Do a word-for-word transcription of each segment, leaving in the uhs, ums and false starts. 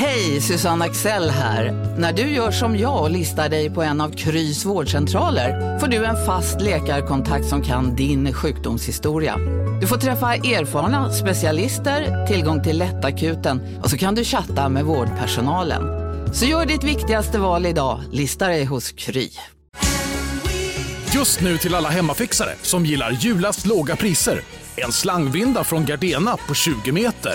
Hej, Susanne Axel här. När du gör som jag och listar dig på en av Krys vårdcentraler får du en fast läkarkontakt som kan din sjukdomshistoria. Du får träffa erfarna specialister, tillgång till lättakuten och så kan du chatta med vårdpersonalen. Så gör ditt viktigaste val idag, listar dig hos Kry. Just nu till alla hemmafixare som gillar julast låga priser. En slangvinda från Gardena på tjugo meter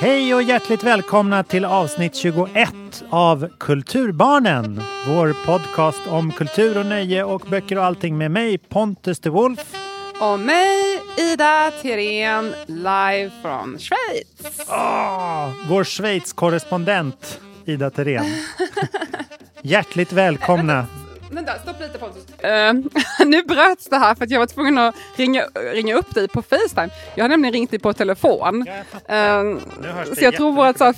Hej och hjärtligt välkomna till avsnitt tjugoett av Kulturbarnen. Vår podcast om kultur och nöje och böcker och allting med mig, Pontus DeWolf. Och mig, Ida Therén, live från Schweiz. Oh, vår Schweiz-korrespondent, Ida Therén. Hjärtligt välkomna. Vänta, stopp lite Pontus. Uh, nu bröts det här för att jag var tvungen att ringa, ringa upp dig på FaceTime. Jag har nämligen ringt dig på telefon. Ja, jag uh, så jag tror, att, så,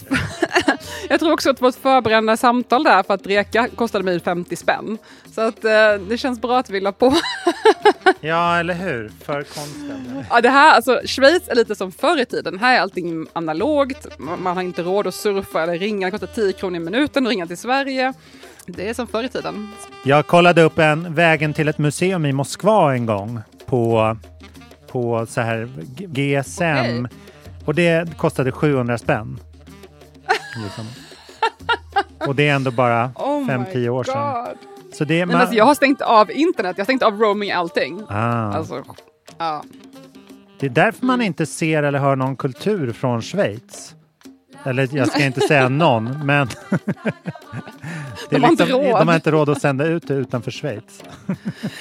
jag tror också att vårt förberedande samtal där för att reka kostade mig femtio spänn. Så att, uh, det känns bra att vi la på. Ja, eller hur? För konsten. Ja, det här, alltså, Schweiz är lite som förr i tiden. Här är allting analogt. Man, man har inte råd att surfa eller ringa. Det kostar tio kronor i minuten och ringa till Sverige. Det är som förr i tiden. Jag kollade upp en vägen till ett museum i Moskva en gång på, på så här G S M. Okay. Och det kostade sjuhundra spänn. Liksom. Och det är ändå bara fem till tio oh år sedan. Så det är man... Nej, alltså, jag har stängt av internet. Jag har stängt av roaming allting. Ah. Alltså, ja. Det är därför man inte ser eller hör någon kultur från Schweiz. Eller jag ska inte säga någon, men det är de, har liksom, de har inte råd att sända ut det utanför Schweiz.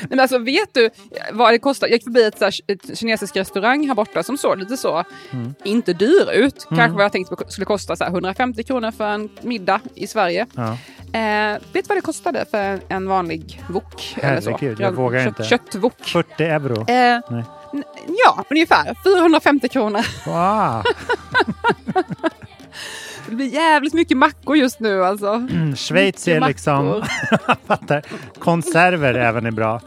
Men alltså, vet du vad det kostar? Jag gick förbi ett, så här, ett kinesisk restaurang här borta som såg lite så, mm. inte dyr ut. Kanske mm. vad jag tänkte skulle kosta så här, hundrafemtio kronor för en middag i Sverige. Ja. Eh, vet du vad det kostade för en vanlig wok? Herregud, eller så? jag vågar Kött, inte. Köttvok. fyrtio euro. Eh, Nej. N- ja, ungefär. fyrahundrafemtio kronor. Wow. Det blir jävligt mycket mackor just nu alltså. Mm, Schweiz är liksom fattar, konserver även är bra.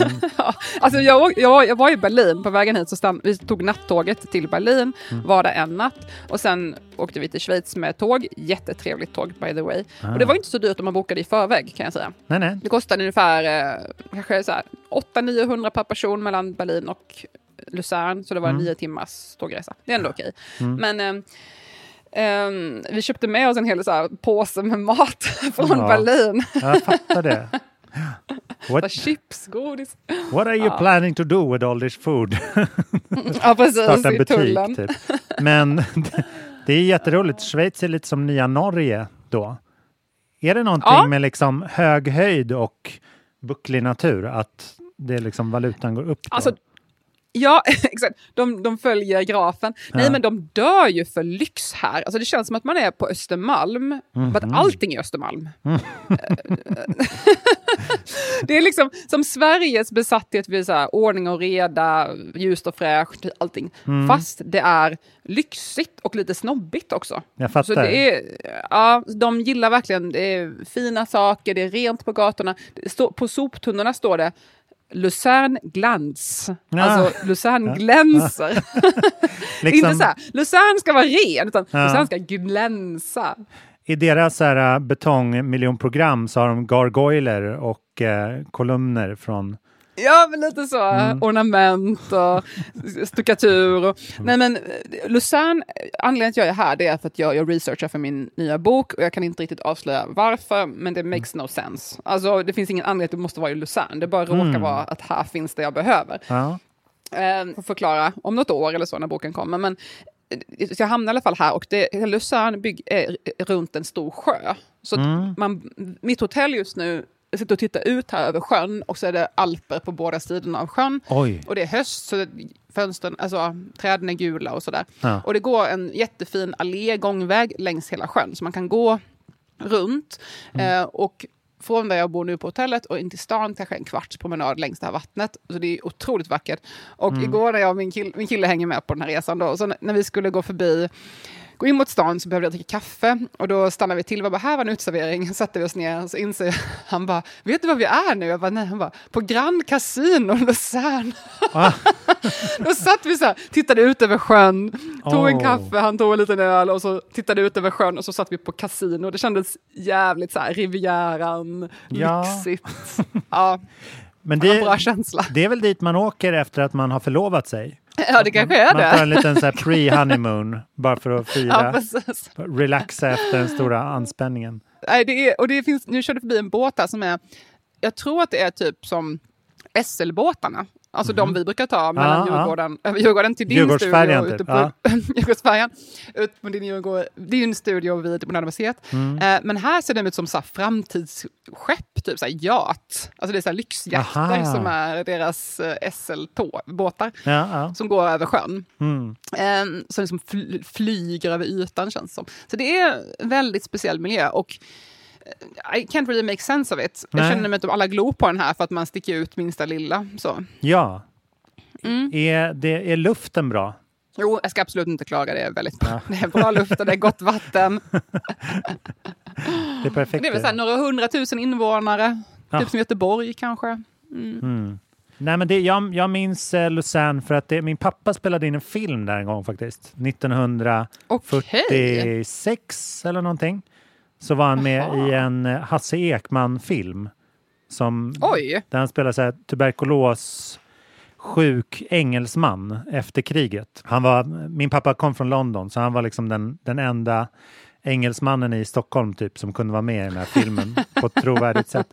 Mm. Ja, alltså jag, jag, jag var i Berlin på vägen hit så stann, vi tog nattåget till Berlin, mm. var där en natt och sen åkte vi till Schweiz med tåg, jättetrevligt tåg by the way. Ah. Och det var inte så dyrt om man bokade i förväg kan jag säga. Nej, nej. Det kostade ungefär eh, kanske så här åtta niohundra per person mellan Berlin och Luzern, så det var mm. en nio timmars tågresa. Det är ändå okej. Mm. Men eh, Um, vi köpte med oss en hel så här, påse med mat från ja, Berlin. Jag fattar det. What, chips, godis. What are you ja. planning to do with all this food? Ja, precis. Starta en butik, typ. Men det, det är jätteroligt. Schweiz är lite som nya Norge då. Är det någonting ja. med liksom hög höjd och bucklig natur att det liksom valutan går upp då? Alltså, ja, exakt. De, de följer grafen. Ja. Nej, men de dör ju för lyx här. Alltså det känns som att man är på Östermalm. Mm-hmm. För att allting är Östermalm. Mm. Det är liksom som Sveriges besatthet vid så här, ordning och reda, ljust och fräscht, allting. Mm. Fast det är lyxigt och lite snobbigt också. Jag fattar. Så det är, ja, de gillar verkligen, det är fina saker, det är rent på gatorna. Stå, på soptunnorna står det Luzern glans. Ja. Alltså, Luzern glänser. Ja. Liksom... Inte så här, Luzern ska vara ren, utan ja. Luzern ska glänsa. I deras så här betongmiljonprogram så har de gargoyler och eh, kolumner från... Ja, men lite så. Mm. Ornament och stuckatur. Och... Nej, men Luzern, anledningen till att jag är här det är för att jag, jag researchar för min nya bok och jag kan inte riktigt avslöja varför, men det makes no sense. Alltså, det finns ingen anledning att det måste vara i Luzern. Det bara råkar mm. vara att här finns det jag behöver. Ja. Jag får förklara om något år eller så när boken kommer, men jag hamnar i alla fall här och det, Luzern bygg, är runt en stor sjö. Så mm. man, mitt hotell just nu, jag sitter och tittar ut här över sjön och så är det alper på båda sidorna av sjön. Oj. Och det är höst så fönstren, alltså träden är gula och sådär. Ja. Och det går en jättefin allégångväg längs hela sjön. Så man kan gå runt. Mm. Eh, och från där jag bor nu på hotellet och in till stan kanske en kvarts promenad längs det här vattnet. Så det är otroligt vackert. Och mm. igår när jag och min kille, min kille hänger med på den här resan då. Så när vi skulle gå förbi, gå in mot stan så behövde jag dricka kaffe. Och då stannade vi till och bara, här var en utservering. Satte vi oss ner och så inser han bara, vet du vad vi är nu? Jag bara, nej. Han bara, på Grand Casino Luzern. Ah. Då satt vi så här, tittade ut över sjön. Tog oh. en kaffe, han tog en liten öl och så tittade ut över sjön och så satt vi på kasino. Det kändes jävligt så här, rivieran, ja. lyxigt. Ja, men det, en bra känsla. Det är väl dit man åker efter att man har förlovat sig. Ja, det kanske är man, det. Man tar en liten så här pre-honeymoon bara för att fira, ja, relaxa efter den stora anspänningen. Nej, det är, och det finns, nu körde förbi en båt här som är, jag tror att det är typ som S L-båtarna. Alltså mm-hmm. de vi brukar ta mellan ah, Djurgården, ah. Djurgården till din Djurgårdsfärjan, studio. Typ. På, ah. Djurgårdsfärjan. Ut på din, Djurgård, din studio vid Modernamuseet. Mm. Eh, men här ser det ut som så här framtidsskepp, typ så här yacht. Alltså det är så här lyxjakter som är deras eh, S L-båtar. Ja, ja. Som går över sjön. Mm. Eh, som liksom fl- flyger över ytan, känns som. Så det är en väldigt speciell miljö och I can't really make sense of it. Nej. Jag känner mig att alla glor på den här för att man sticker ut minsta lilla. Så. Ja. Mm. Är, det, är luften bra? Jo, jag ska absolut inte klaga. Det är väldigt bra. Ja. Det är bra luft och det är gott vatten. Det är perfekt. Det är väl så här, några hundratusen invånare. Ja. Typ som Göteborg kanske. Mm. Mm. Nej, men det, jag, jag minns eh, Luzern för att det, min pappa spelade in en film där en gång faktiskt. nittonhundrafyrtiosex okay. eller någonting. Så var han med Aha. i en Hasse Ekman-film. Som, där han spelar så här tuberkulossjuk engelsman efter kriget. Han var, min pappa kom från London så han var liksom den, den enda engelsmannen i Stockholm typ som kunde vara med i den här filmen på ett trovärdigt sätt.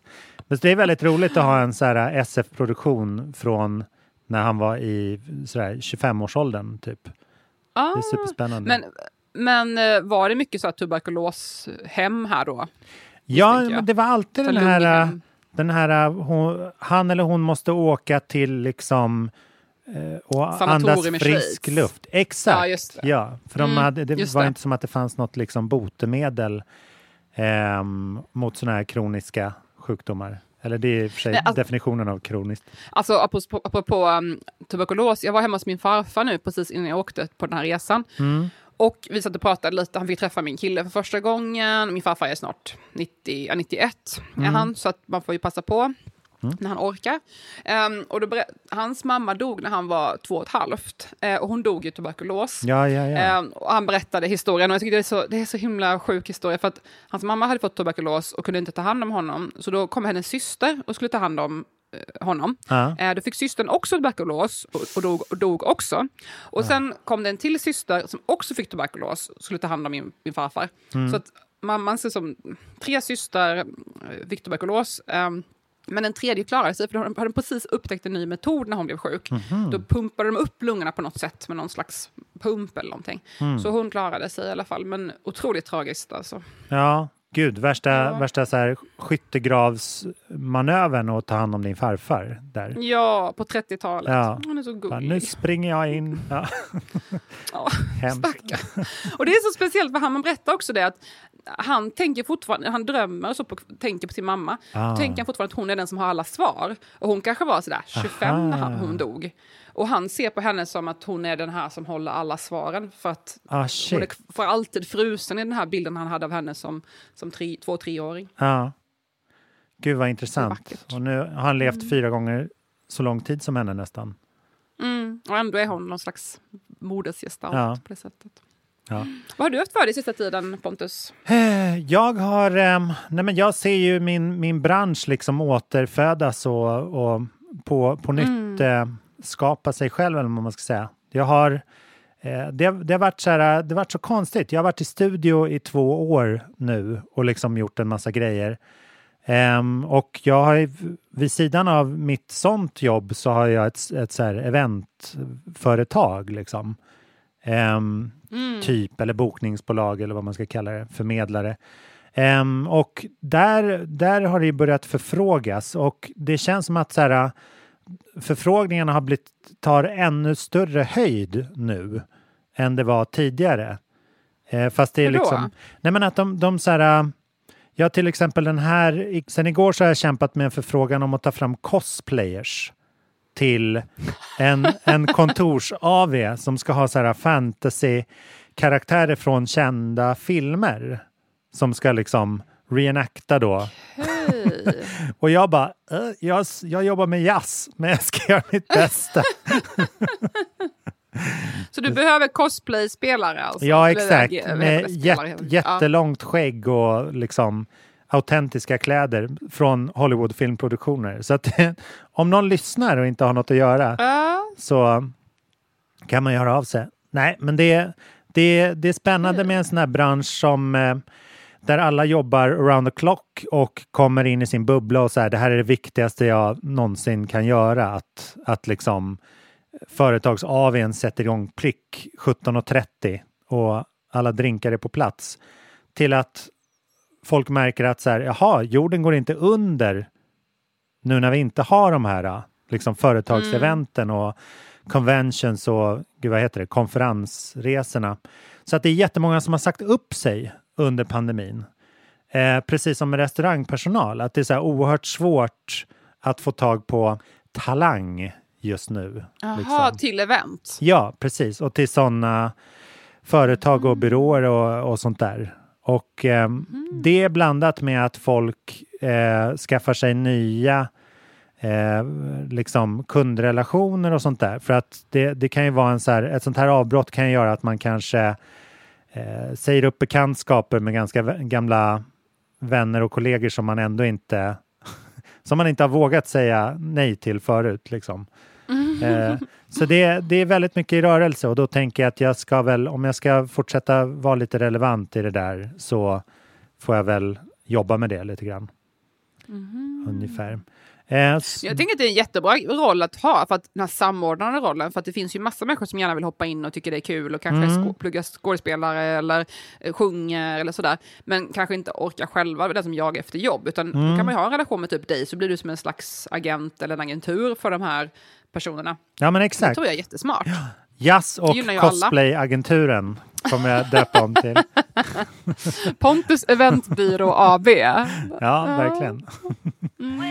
Men det är väldigt roligt att ha en så här S F-produktion från när han var i så här tjugofemårsåldern typ. Ah, det är superspännande. Men... Men var det mycket så här tuberkuloshem här då? Ja, men det var alltid den här, den här hon, han eller hon måste åka till liksom och andas frisk luft. Exakt. Ja, just det. Ja, för de mm, hade, det var det. Inte som att det fanns något liksom botemedel eh, mot såna här kroniska sjukdomar. Eller det är i och för sig Nej, alltså, definitionen av kroniskt. Alltså apropå, apropå um, tuberkulos, jag var hemma hos min farfar nu precis innan jag åkte på den här resan. Mm. Och vi satt och pratade lite, han fick träffa min kille för första gången. Min farfar är snart nittio, nittioett, mm. är han, så att man får ju passa på mm. när han orkar. Um, och då ber- hans mamma dog när han var två och ett halvt. Uh, och hon dog i tuberkulos. Ja, ja, ja. Um, och han berättade historien och jag tycker det är så, det är så himla sjuk historia. För att hans mamma hade fått tuberkulos och kunde inte ta hand om honom. Så då kom hennes syster och skulle ta hand om honom. Ja. Eh, då fick systern också tuberkulos och, och, dog, och dog också. Och ja. Sen kom det en till syster som också fick tuberkulos och skulle ta hand om min, min farfar. Mm. Så att mamman ser som tre systrar fick tuberkulos. Eh, men den tredje klarade sig för de hade precis upptäckt en ny metod när hon blev sjuk. Mm-hmm. Då pumpade de upp lungorna på något sätt med någon slags pump eller någonting. Mm. Så hon klarade sig i alla fall. Men otroligt tragiskt alltså. Ja. Gud, värsta, ja. värsta så här skyttegravsmanövern att ta hand om din farfar där. Ja, på trettiotalet. Ja. Han är så gullig. Ja, nu springer jag in. Ja, ja stackar. Och det är så speciellt för han, man berättar också det att han tänker fortfarande, han drömmer så på, tänker på sin mamma. Ah. Tänker han fortfarande att hon är den som har alla svar. Och hon kanske var sådär tjugofem Aha. när han, hon dog. Och han ser på henne som att hon är den här som håller alla svaren. För att ah, hon är för alltid frusen i den här bilden han hade av henne som, som tre, två, treåring. Ja. Gud vad intressant. Och nu har han levt mm. fyra gånger så lång tid som henne nästan. Mm. Och ändå är hon någon slags modersgestalt ja. på det sättet. Ja. Vad har du haft för dig sista tiden, Pontus? Jag har... Nej men jag ser ju min, min bransch liksom återfödas och, och på, på nytt... Mm. skapa sig själv eller vad man ska säga. Jag har, eh, det, det har varit så här, det har varit så konstigt. Jag har varit i studio i två år nu och liksom gjort en massa grejer. Ehm, och jag har vid sidan av mitt sånt jobb så har jag ett, ett så här eventföretag liksom. Ehm, mm. Typ eller bokningsbolag eller vad man ska kalla det, förmedlare. Ehm, och där, där har det börjat förfrågas och det känns som att så här förfrågningarna har blivit, tar ännu större höjd nu än det var tidigare. Eh, fast det är liksom... Nej, men att de, de så här... Jag till exempel den här... Sen igår så har jag kämpat med en förfrågan om att ta fram cosplayers till en, en kontors-A V som ska ha så här fantasy-karaktärer från kända filmer som ska liksom reenacta då. Okay. Och jag bara, äh, jag, jag jobbar med jazz, men jag ska göra mitt bästa. Så du behöver cosplay-spelare alltså? Ja, exakt. Eller, med jät- jättelångt skägg och liksom autentiska kläder från Hollywood-filmproduktioner. Så att om någon lyssnar och inte har något att göra uh. så kan man göra av sig. Nej, men det, det, det är spännande med en sån här bransch som... Där alla jobbar around the clock och kommer in i sin bubbla och så här, det här är det viktigaste jag någonsin kan göra. Att, att liksom företags-A V:n sätter igång prick sjutton och trettio och alla drinkar är på plats. Till att folk märker att så här, jaha, jorden går inte under nu när vi inte har de här liksom företagseventen mm. och conventions och gud vad heter det, konferensresorna. Så att det är jättemånga som har sagt upp sig under pandemin. Eh, precis som med restaurangpersonal. Att det är så här oerhört svårt att få tag på talang just nu. Jaha, liksom. Till event. Ja, precis. Och till sådana företag och byråer och, och sånt där. Och eh, mm. det är blandat med att folk eh, skaffar sig nya eh, liksom kundrelationer och sånt där. För att det, det kan ju vara en så här, ett sånt här avbrott kan göra att man kanske säger upp bekantskaper med ganska gamla vänner och kollegor som man ändå inte som man inte har vågat säga nej till förut liksom. Mm. Så det, det är väldigt mycket i rörelse och då tänker jag att jag ska väl, om jag ska fortsätta vara lite relevant i det där så får jag väl jobba med det lite grann. Mm. Ungefär. Jag tänker att det är en jättebra roll att ha för att den här samordnande rollen, för att det finns ju massa människor som gärna vill hoppa in och tycker det är kul och kanske mm. sko- plugga skådespelare eller sjunger eller sådär, men kanske inte orkar själva det som jag efter jobb, utan mm. då kan man ju ha en relation med typ dig, så blir du som en slags agent eller en agentur för de här personerna. Ja, men exakt. Det tror jag är jättesmart. Jazz och cosplay-agenturen kommer jag döpa om till. Pontus Eventbyrå A B. Ja, verkligen. Mm.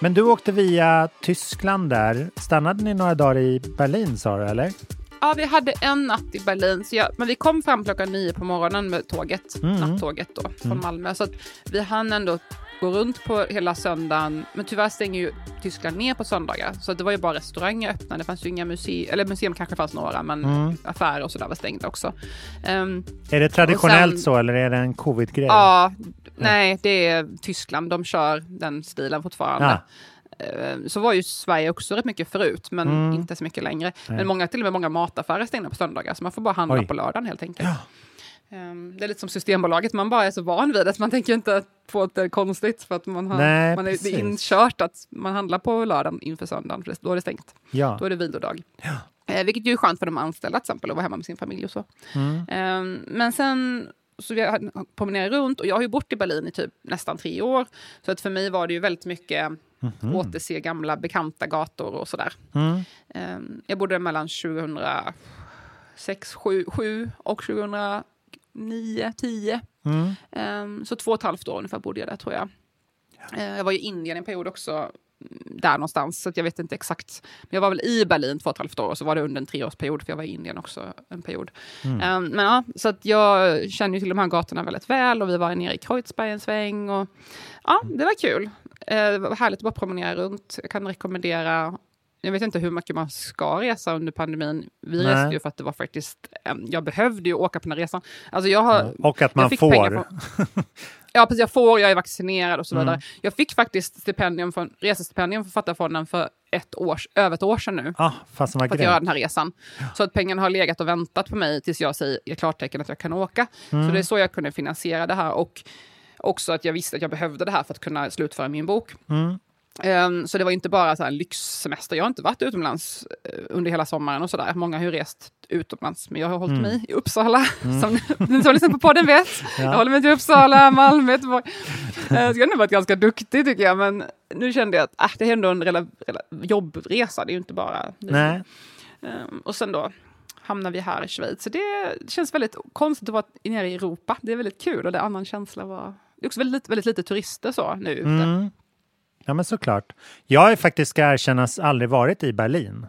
Men du åkte via Tyskland där. Stannade ni några dagar i Berlin, sa du, eller? Ja, vi hade en natt i Berlin. Så jag, men vi kom fram klockan nio på morgonen med tåget, mm. nattåget då, från mm. Malmö. Så att vi hann ändå gå runt på hela söndagen. Men tyvärr stänger ju Tyskland ner på söndagar. Så det var ju bara restauranger öppna. Det fanns ju inga museer. Eller museum kanske fanns några, men mm. affärer och sådär var stängda också. Um, är det traditionellt sen, så, eller är det en covid-grej? Ja, ja, nej, det är Tyskland. De kör den stilen fortfarande. Ja. Så var ju Sverige också rätt mycket förut, men mm. inte så mycket längre. Men mm. många, till och med många mataffärer stänger på söndagar, så man får bara handla Oj. på lördagen helt enkelt. Ja. Um, det är lite som Systembolaget, man bara är så van vid att man tänker inte på att det är konstigt, för att man, har, Nej, man är, det är inkört att man handlar på lördagen inför söndagen, för då är det stängt. Ja. Då är det vilodag. Ja. Eh, vilket ju är skönt för de anställda till exempel, att vara hemma med sin familj och så. Mm. Um, men sen... Så jag promenerade runt och jag har ju bott i Berlin i typ nästan tre år. Så att för mig var det ju väldigt mycket mm-hmm. återse gamla bekanta gator och sådär. Mm. Um, jag bodde mellan tjugohundrasex, sju och tjugohundranio, tio. Mm. Um, så två och ett halvt år ungefär bodde jag där, tror jag. Uh, jag var ju i Indien en period också, där någonstans, så att jag vet inte exakt, men jag var väl i Berlin två och ett halvt år och så var det under en treårsperiod, för jag var i Indien också en period. Mm. Um, men ja, så att jag känner ju till de här gatorna väldigt väl och vi var nere i Kreuzberg en sväng och ja, det var kul. Uh, det var härligt att bara promenera runt. Jag kan rekommendera, jag vet inte hur mycket man ska resa under pandemin. Vi Nej. reste ju för att det var faktiskt, um, jag behövde ju åka på den här resan. Alltså jag har, ja, och att man jag fick får. Pengar från, ja, precis. Jag får, jag är vaccinerad och så vidare. Mm. Jag fick faktiskt stipendium från, resestipendium från Författarfonden för ett års, över ett år sedan nu. Ah, fast som var för att göra den här resan. Ja. Så att pengarna har legat och väntat på mig tills jag säger i klartecken att jag kan åka. Mm. Så det är så jag kunde finansiera det här. Och också att jag visste att jag behövde det här för att kunna slutföra min bok. Mm. Um, så det var inte bara så här lyxsemester. Jag har inte varit utomlands under hela sommaren och sådär. Många har ju rest utomlands, men jag har hållit mm. mig i Uppsala. Mm. Som ni som lyssnar på podden vet. Ja. Jag håller mig till Uppsala, Malmö, Göteborg. Uh, jag har nog varit ganska duktig tycker jag, men nu kände jag att ah, det är ändå en rela- rela- jobbresa. Det är ju inte bara... Nej. Um, och sen då hamnar vi här i Schweiz. Så det känns väldigt konstigt att vara nere i Europa. Det är väldigt kul och det är annan känsla var... Det är också väldigt, väldigt lite turister så nu ute. Mm. Ja, men såklart. Jag har faktiskt, ska erkännas, aldrig varit i Berlin.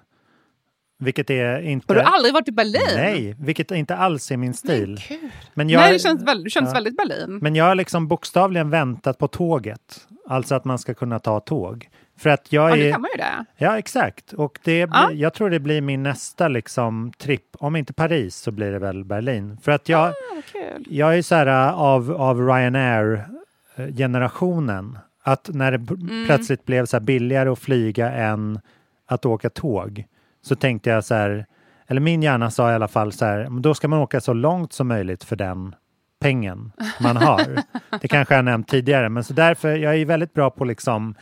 Vilket är inte... Har du aldrig varit i Berlin? Nej, vilket inte alls är min stil. Nej, men jag... Nej det känns, väl... det känns ja. väldigt Berlin. Men jag har liksom bokstavligen väntat på tåget. Alltså att man ska kunna ta tåg. För att jag ja, är... det kan man ju det. Ja, exakt. Och det blir... ja. Jag tror det blir min nästa liksom tripp. Om inte Paris så blir det väl Berlin. För att jag, ah, kul. jag är så här av, av Ryanair-generationen. Att när det mm. plötsligt blev så här billigare att flyga än att åka tåg. Så tänkte jag så här, eller min hjärna sa i alla fall så här, då ska man åka så långt som möjligt för den pengen man har. Det kanske jag nämnt tidigare, men så därför, jag är väldigt bra på liksom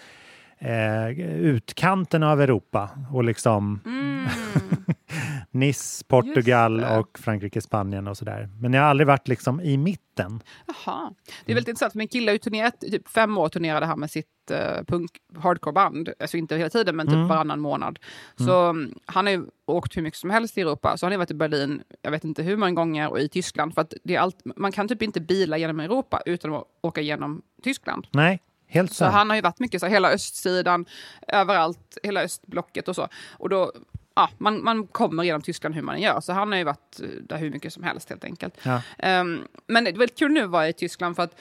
eh, utkanten av Europa. Och liksom mm. Nice, Portugal och Frankrike, Spanien och sådär. Men jag har aldrig varit liksom i mitten. Jaha. Det är väldigt mm. intressant. Min kille har ju turnerat, typ fem år turnerade här med sitt uh, punk, hardcoreband. Alltså inte hela tiden, men typ mm. varannan månad. Så mm. han har ju åkt hur mycket som helst i Europa. Så han har varit i Berlin, jag vet inte hur många gånger, och i Tyskland. För att det är allt, man kan typ inte bila genom Europa utan att åka genom Tyskland. Nej. Helt så. Så han har ju varit mycket så här, hela östsidan, överallt, hela östblocket och så. Och då... Ja, man, man kommer genom Tyskland hur man gör. Så han har ju varit där hur mycket som helst helt enkelt. Ja. Um, men det är väldigt kul nu att vara i Tyskland för att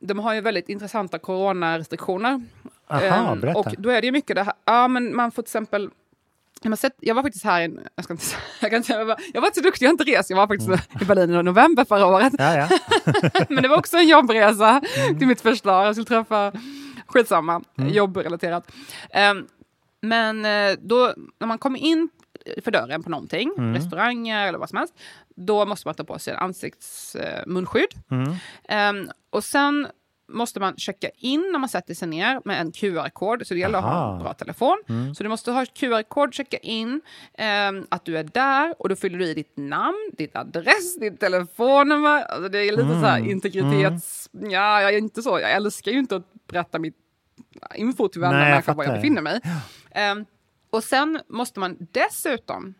de har ju väldigt intressanta coronarestriktioner. Aha, um, berätta. Och då är det ju mycket det här. Ja, men man får till exempel... Jag, sett, jag var faktiskt här, en, jag, ska inte, jag, kan inte, jag, var, jag var inte så duktig, jag har inte rest. Jag var faktiskt mm. i Berlin i november förra året. Ja, ja. Men det var också en jobbresa mm. till mitt förslag. Jag skulle träffa, skitsamma, mm. jobbrelaterat. Um, Men då, när man kommer in för dörren på någonting, mm. restauranger eller vad som helst, då måste man ta på sig en ansiktsmunskydd. Mm. Um, och sen måste man checka in när man sätter sig ner med en Q R-kod. Så det gäller Aha. att ha en bra telefon. Mm. Så du måste ha Q R-kod, checka in um, att du är där. Och då fyller du i ditt namn, ditt adress, ditt telefonnummer. Alltså det är lite mm. så här integritets... Mm. Ja, jag är inte så. Jag älskar ju inte att berätta mitt info till varandra människor var jag befinner mig. Ja. Um, och sen måste man dessutom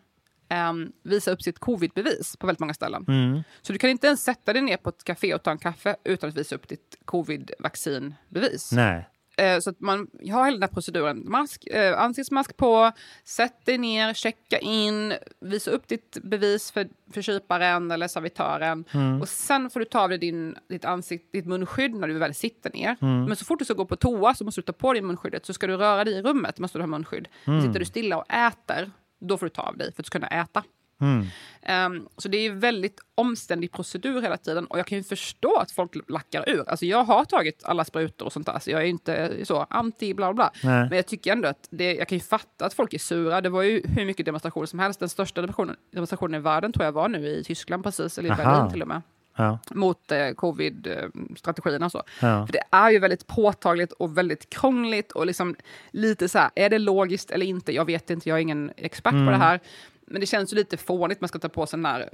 um, visa upp sitt covidbevis på väldigt många ställen. Mm. Så du kan inte ens sätta dig ner på ett café och ta en kaffe utan att visa upp ditt covidvaccinbevis. Nej. Uh, så att man har hela den här proceduren. Mask, uh, ansiktsmask på, sätt dig ner, checka in, visa upp ditt bevis för, för köparen eller servitören. Mm. Och sen får du ta av dig din, ditt, ansikt, ditt munskydd när du väl sitter ner. Mm. Men så fort du ska gå på toa så måste du ta på dig munskyddet. Så ska du röra dig i rummet måste du ha munskydd. Mm. Sitter du stilla och äter, då får du ta av dig för att kunna äta. Mm. Um, så det är ju väldigt omständig procedur hela tiden. Och jag kan ju förstå att folk lackar ur. Alltså jag har tagit alla sprutor och sånt där. Så jag är inte så anti bla bla. Nej. Men jag tycker ändå att det, jag kan ju fatta att folk är sura. Det var ju hur mycket demonstrationer som helst. Den största demonstrationen, demonstrationen i världen tror jag var nu i Tyskland precis. Eller i Aha. Berlin till och med. Ja. Mot eh, covid-strategierna och så. Ja. För det är ju väldigt påtagligt och väldigt krångligt. Och liksom lite så här, är det logiskt eller inte? Jag vet inte, jag är ingen expert mm. på det här. Men det känns ju lite fånigt. Man ska ta på sig den där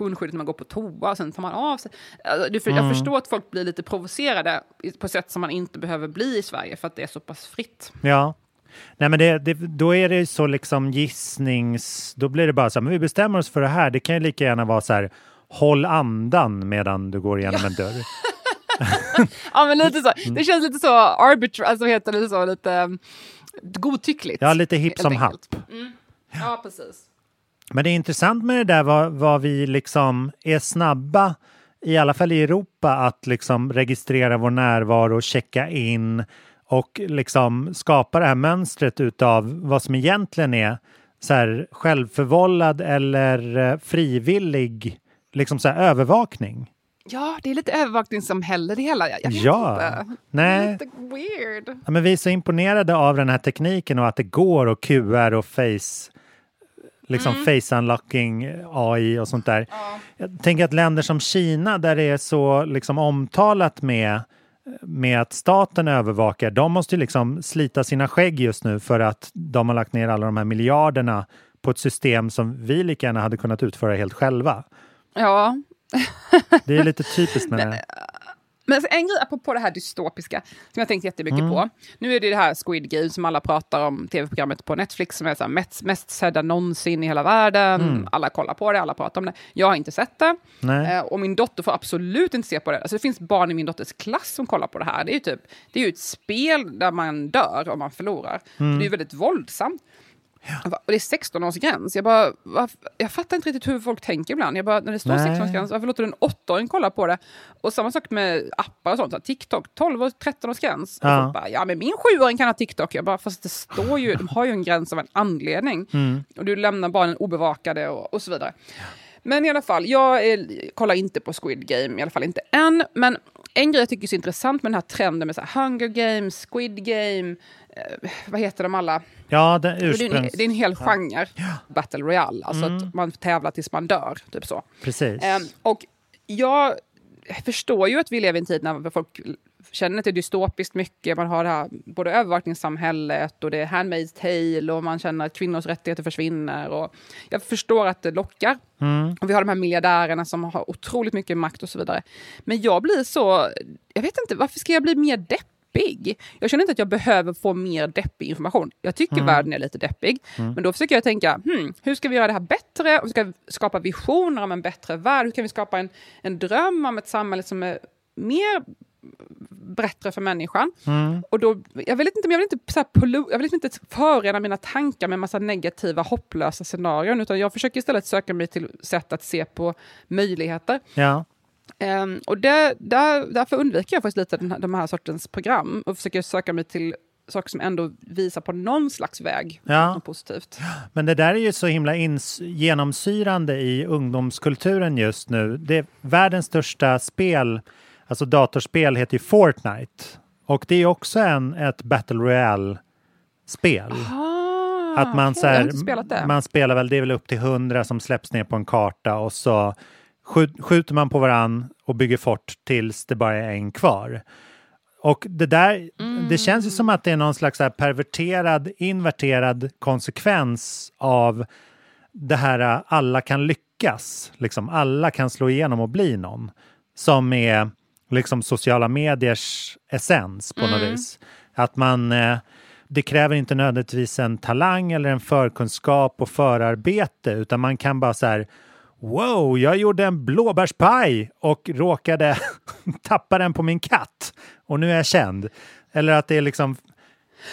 munskyddet när man går på toa. Och sen tar man av sig. Alltså, jag förstår mm. att folk blir lite provocerade. På sätt som man inte behöver bli i Sverige. För att det är så pass fritt. Ja. Nej, men det, det, då är det ju så liksom gissnings... Då blir det bara så här. Men vi bestämmer oss för det här. Det kan ju lika gärna vara så här. Håll andan medan du går igenom ja. en dörr. Ja, men lite så. Det känns lite så arbitrary. Alltså heter det så. Lite godtyckligt. Ja, lite hipp som happ. Mm. Ja, precis. Men det är intressant med det där vad, vad vi liksom är snabba, i alla fall i Europa, att liksom registrera vår närvaro, checka in och liksom skapa det här mönstret utav vad som egentligen är så här självförvållad eller frivillig liksom så här övervakning. Ja, det är lite övervakningssamhälle det hela. Jag vet ja, inte. Nej. Det är lite weird. Ja, men vi är så imponerade av den här tekniken och att det går och Q R och face... Liksom mm. face unlocking, A I och sånt där. Ja. Jag tänker att länder som Kina där det är så liksom omtalat med med att staten övervakar, de måste ju liksom slita sina skägg just nu för att de har lagt ner alla de här miljarderna på ett system som vi lika gärna hade kunnat utföra helt själva. Ja. Det är lite typiskt med det. Men en grej apropå det här dystopiska som jag tänkt jättemycket mm. på. Nu är det det här Squid Game som alla pratar om, tv-programmet på Netflix som är så här mest, mest sedda någonsin i hela världen. Mm. Alla kollar på det, alla pratar om det. Jag har inte sett det. Eh, och min dotter får absolut inte se på det. Alltså det finns barn i min dotters klass som kollar på det här. Det är ju typ, det är ju ett spel där man dör om man förlorar. Mm. Så det är väldigt våldsamt. Ja. Och det är sexton års gräns. Jag bara, jag fattar inte riktigt hur folk tänker ibland. Jag bara, när det står sexton års gräns, varför låter du en åttaåring kolla på det? Och samma sak med appar och sånt, så här, TikTok, tolv och tretton års gräns. Ja. Och bara, ja, men min sjuåring kan ha TikTok. Jag bara, fast det står ju, de har ju en gräns av en anledning. Mm. Och du lämnar barnen obevakade och, och så vidare. Ja. Men i alla fall, jag är, kollar inte på Squid Game, i alla fall inte än. Men en grej jag tycker är så intressant med den här trenden med så här Hunger Games, Squid Game, eh, vad heter de alla? Ja, det är ursprungs... Det är en, det är en hel ja. genre, Battle Royale. Alltså mm. att man tävlar tills man dör, typ så. Precis. Eh, och jag förstår ju att vi lever i en tid när folk känner att det är dystopiskt mycket. Man har det här, både övervakningssamhället och det är Handmaid's Tale och man känner att kvinnors rättigheter försvinner. Och jag förstår att det lockar. Mm. Och vi har de här miljardärerna som har otroligt mycket makt och så vidare. Men jag blir så... Jag vet inte, varför ska jag bli mer deppig? Jag känner inte att jag behöver få mer deppig information. Jag tycker mm. världen är lite deppig. Mm. Men då försöker jag tänka, hmm, hur ska vi göra det här bättre? Och ska vi skapa visioner om en bättre värld? Hur kan vi skapa en, en dröm om ett samhälle som är mer... bättre för människan. Mm. Och då, jag vill inte, jag vill inte, så här, polo, jag vill inte förena mina tankar med en massa negativa, hopplösa scenarion, utan jag försöker istället söka mig till sätt att se på möjligheter. Ja. Um, och det, där, därför undviker jag faktiskt lite den här, de här sortens program och försöker söka mig till saker som ändå visar på någon slags väg. Ja. Något positivt. Men det där är ju så himla ins- genomsyrande i ungdomskulturen just nu. Det är världens största spel. Alltså datorspel heter ju Fortnite. Och det är också en, ett Battle Royale-spel. Aha, att man, okay, så här, man spelar väl, det är väl upp till hundra som släpps ner på en karta. Och så skjut, skjuter man på varann och bygger fort tills det bara är en kvar. Och det där, mm. det känns ju som att det är någon slags så här perverterad, inverterad konsekvens av det här alla kan lyckas. Liksom, alla kan slå igenom och bli någon. Som är... liksom sociala mediers essens på något mm. vis. Att man, eh, det kräver inte nödvändigtvis en talang eller en förkunskap och förarbete, utan man kan bara så här, wow, jag gjorde en blåbärspaj och råkade tappa den på min katt och nu är jag känd. Eller att det är liksom...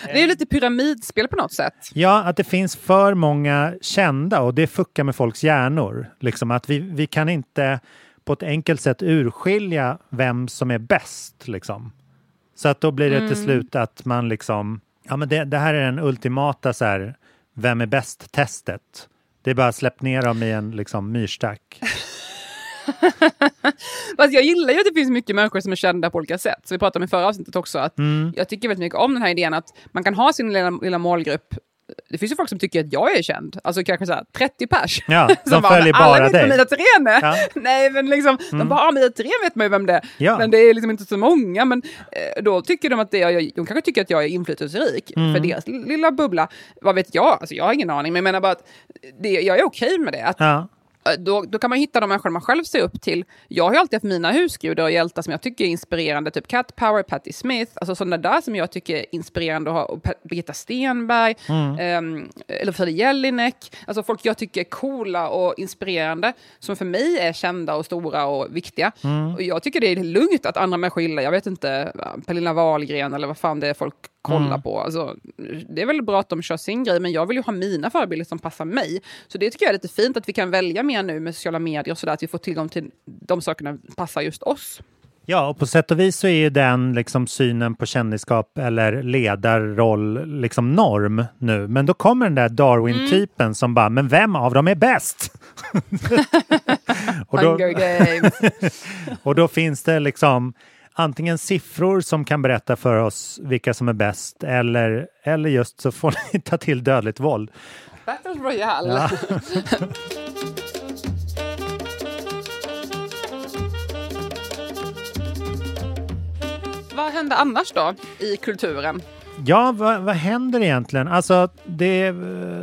Det är ju lite pyramidspel på något sätt. Ja, att det finns för många kända och det fuckar med folks hjärnor. Liksom att vi, vi kan inte... på ett enkelt sätt urskilja vem som är bäst. Liksom. Så att då blir det mm. till slut att man liksom... Ja, men det, det här är den ultimata så här, vem är bäst-testet. Det är bara släpp ner dem i en liksom, myrstack. Fast jag gillar ju att det finns mycket människor som är kända på olika sätt. Så vi pratade om i förra avsnittet också att mm. jag tycker väldigt mycket om den här idén att man kan ha sin lilla, lilla målgrupp. Det finns ju folk som tycker att jag är känd. Alltså kanske så här trettio pers. Ja, de följer bara, bara dig. Ida Therén är. Ja. Nej, men liksom, mm. de bara, Ida Therén vet man ju vem det är. Ja. Men det är liksom inte så många. Men eh, då tycker de att det jag, de kanske tycker att jag är inflytelserik mm. för deras lilla bubbla. Vad vet jag? Alltså jag har ingen aning. Men jag menar bara att det, jag är okej med det. Att, ja. Då, då kan man hitta de människor man själv ser upp till. Jag har ju alltid haft mina husgudar och hjältar som jag tycker är inspirerande. Typ Cat Power, Patti Smith. Alltså sådana där som jag tycker är inspirerande att ha. Och Birgitta Stenberg. Mm. Eh, eller Fredrik Jelinek. Alltså folk jag tycker är coola och inspirerande. Som för mig är kända och stora och viktiga. Mm. Och jag tycker det är lugnt att andra människor gillar. Jag vet inte, Pernilla Wahlgren eller vad fan det är folk kolla mm. på. Alltså, det är väl bra att de kör sin grej, men jag vill ju ha mina förebilder som passar mig. Så det tycker jag är lite fint att vi kan välja mer nu med sociala medier och sådär, att vi får tillgång till de sakerna som passar just oss. Ja, och på sätt och vis så är ju den liksom, synen på kändisskap eller ledarroll liksom norm nu. Men då kommer den där Darwin-typen mm. som bara, men vem av dem är bäst? och, då, Hunger Games. och då finns det liksom antingen siffror som kan berätta för oss vilka som är bäst eller, eller just så får ni ta till dödligt våld. Battle Royale. Ja. vad hände annars då i kulturen? Ja, vad, vad händer egentligen? Alltså, det,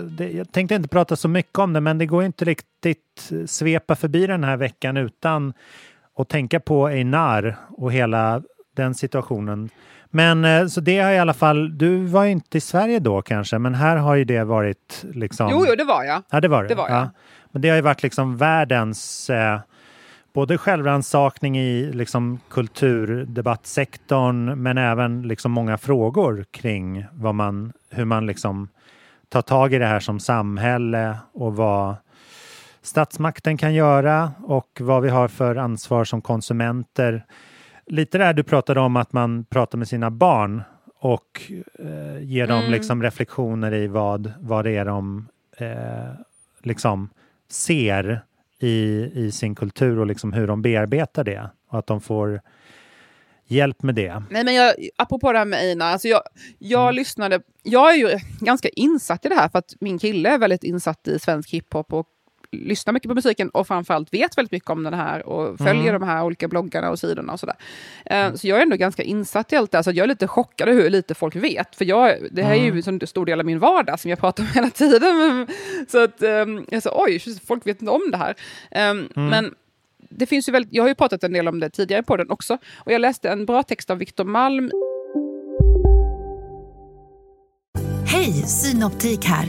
det, jag tänkte inte prata så mycket om det, men det går inte riktigt svepa förbi den här veckan utan att tänka på Einar och hela den situationen. Men så det har i alla fall, du var ju inte i Sverige då kanske, men här har ju det varit liksom... Jo, jo det var jag. Ja, det var det. det var jag. Ja. Men det har ju varit liksom världens... Eh, både självransakning i liksom kulturdebattsektorn, men även liksom många frågor kring vad man, hur man liksom tar tag i det här som samhälle och vad statsmakten kan göra och vad vi har för ansvar som konsumenter. Lite där du pratade om att man pratar med sina barn och eh, ger mm. dem liksom reflektioner i vad, vad det är de eh, liksom ser I, i sin kultur och liksom hur de bearbetar det. Och att de får hjälp med det. Nej, men jag, apropå det här med Ina, alltså jag, jag mm. lyssnade, jag är ju ganska insatt i det här för att min kille är väldigt insatt i svensk hiphop och lyssnar mycket på musiken och framförallt vet väldigt mycket om den här och följer mm. de här olika bloggarna och sidorna och sådär. Mm. Så jag är ändå ganska insatt i allt det här, så jag är lite chockad hur lite folk vet, för jag, det här mm. är ju en stor del av min vardag som jag pratar om hela tiden, så att jag sa, oj, folk vet inte om det här. Mm. Men det finns ju väldigt, jag har ju pratat en del om det tidigare på den också, och jag läste en bra text av Viktor Malm. Hej, Synoptik här.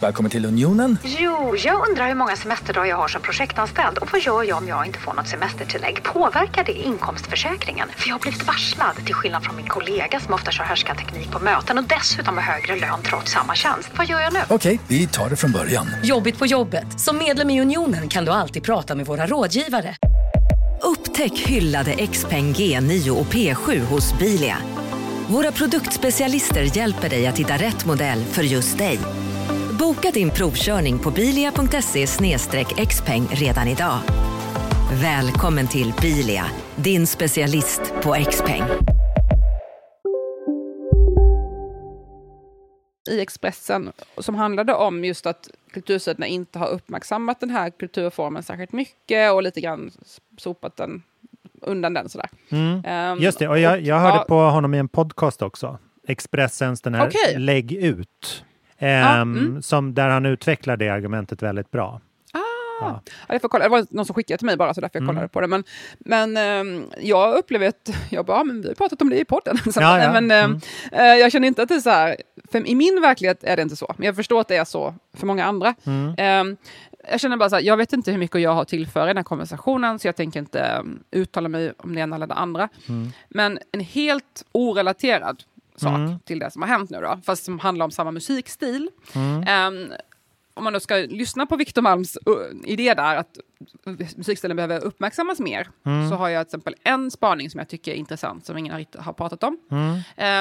Välkommen till Unionen. Jo, jag undrar hur många semesterdagar jag har som projektanställd. Och vad gör jag om jag inte får något semestertillägg? Påverkar det inkomstförsäkringen? För jag har blivit varslad, till skillnad från min kollega som ofta kör härskarteknik på möten. Och dessutom har högre lön trots samma tjänst. Vad gör jag nu? Okej, vi tar det från början. Jobbigt på jobbet. Som medlem i Unionen kan du alltid prata med våra rådgivare. Upptäck hyllade Xpeng G nio och P sju hos Bilia. Våra produktspecialister hjälper dig att hitta rätt modell för just dig. Boka din provkörning på bilia punkt se snedstreck xpeng redan idag. Välkommen till Bilia, din specialist på Xpeng. I Expressen som handlade om just att kultursidorna inte har uppmärksammat den här kulturformen särskilt mycket och lite grann sopat den undan den sådär. Mm. Um, just det, och jag, jag hörde och, på honom i en podcast också. Expressens den här okay. lägg ut. Um, ah, mm. som där han utvecklar det argumentet väldigt bra. Ah. Ja. Ja, jag får kolla. Det var någon som skickade till mig bara, så därför jag kollade mm. på det. Men, men um, jag upplever att jag bara, men vi har pratat om det i podden. Så, ja, ja. Men mm. uh, jag känner inte att det är så här, för i min verklighet är det inte så. Men jag förstår att det är så för många andra. Mm. Um, jag känner bara så här, jag vet inte hur mycket jag har tillför i den här konversationen, så jag tänker inte um, uttala mig om det ena eller det andra. Mm. Men en helt orelaterad sak mm. till det som har hänt nu då, fast som handlar om samma musikstil. Mm. Um, om man då ska lyssna på Viktor Malms uh, idé där att musikstilen behöver uppmärksammas mer, mm. så har jag till exempel en spaning som jag tycker är intressant som ingen har, har pratat om. Mm.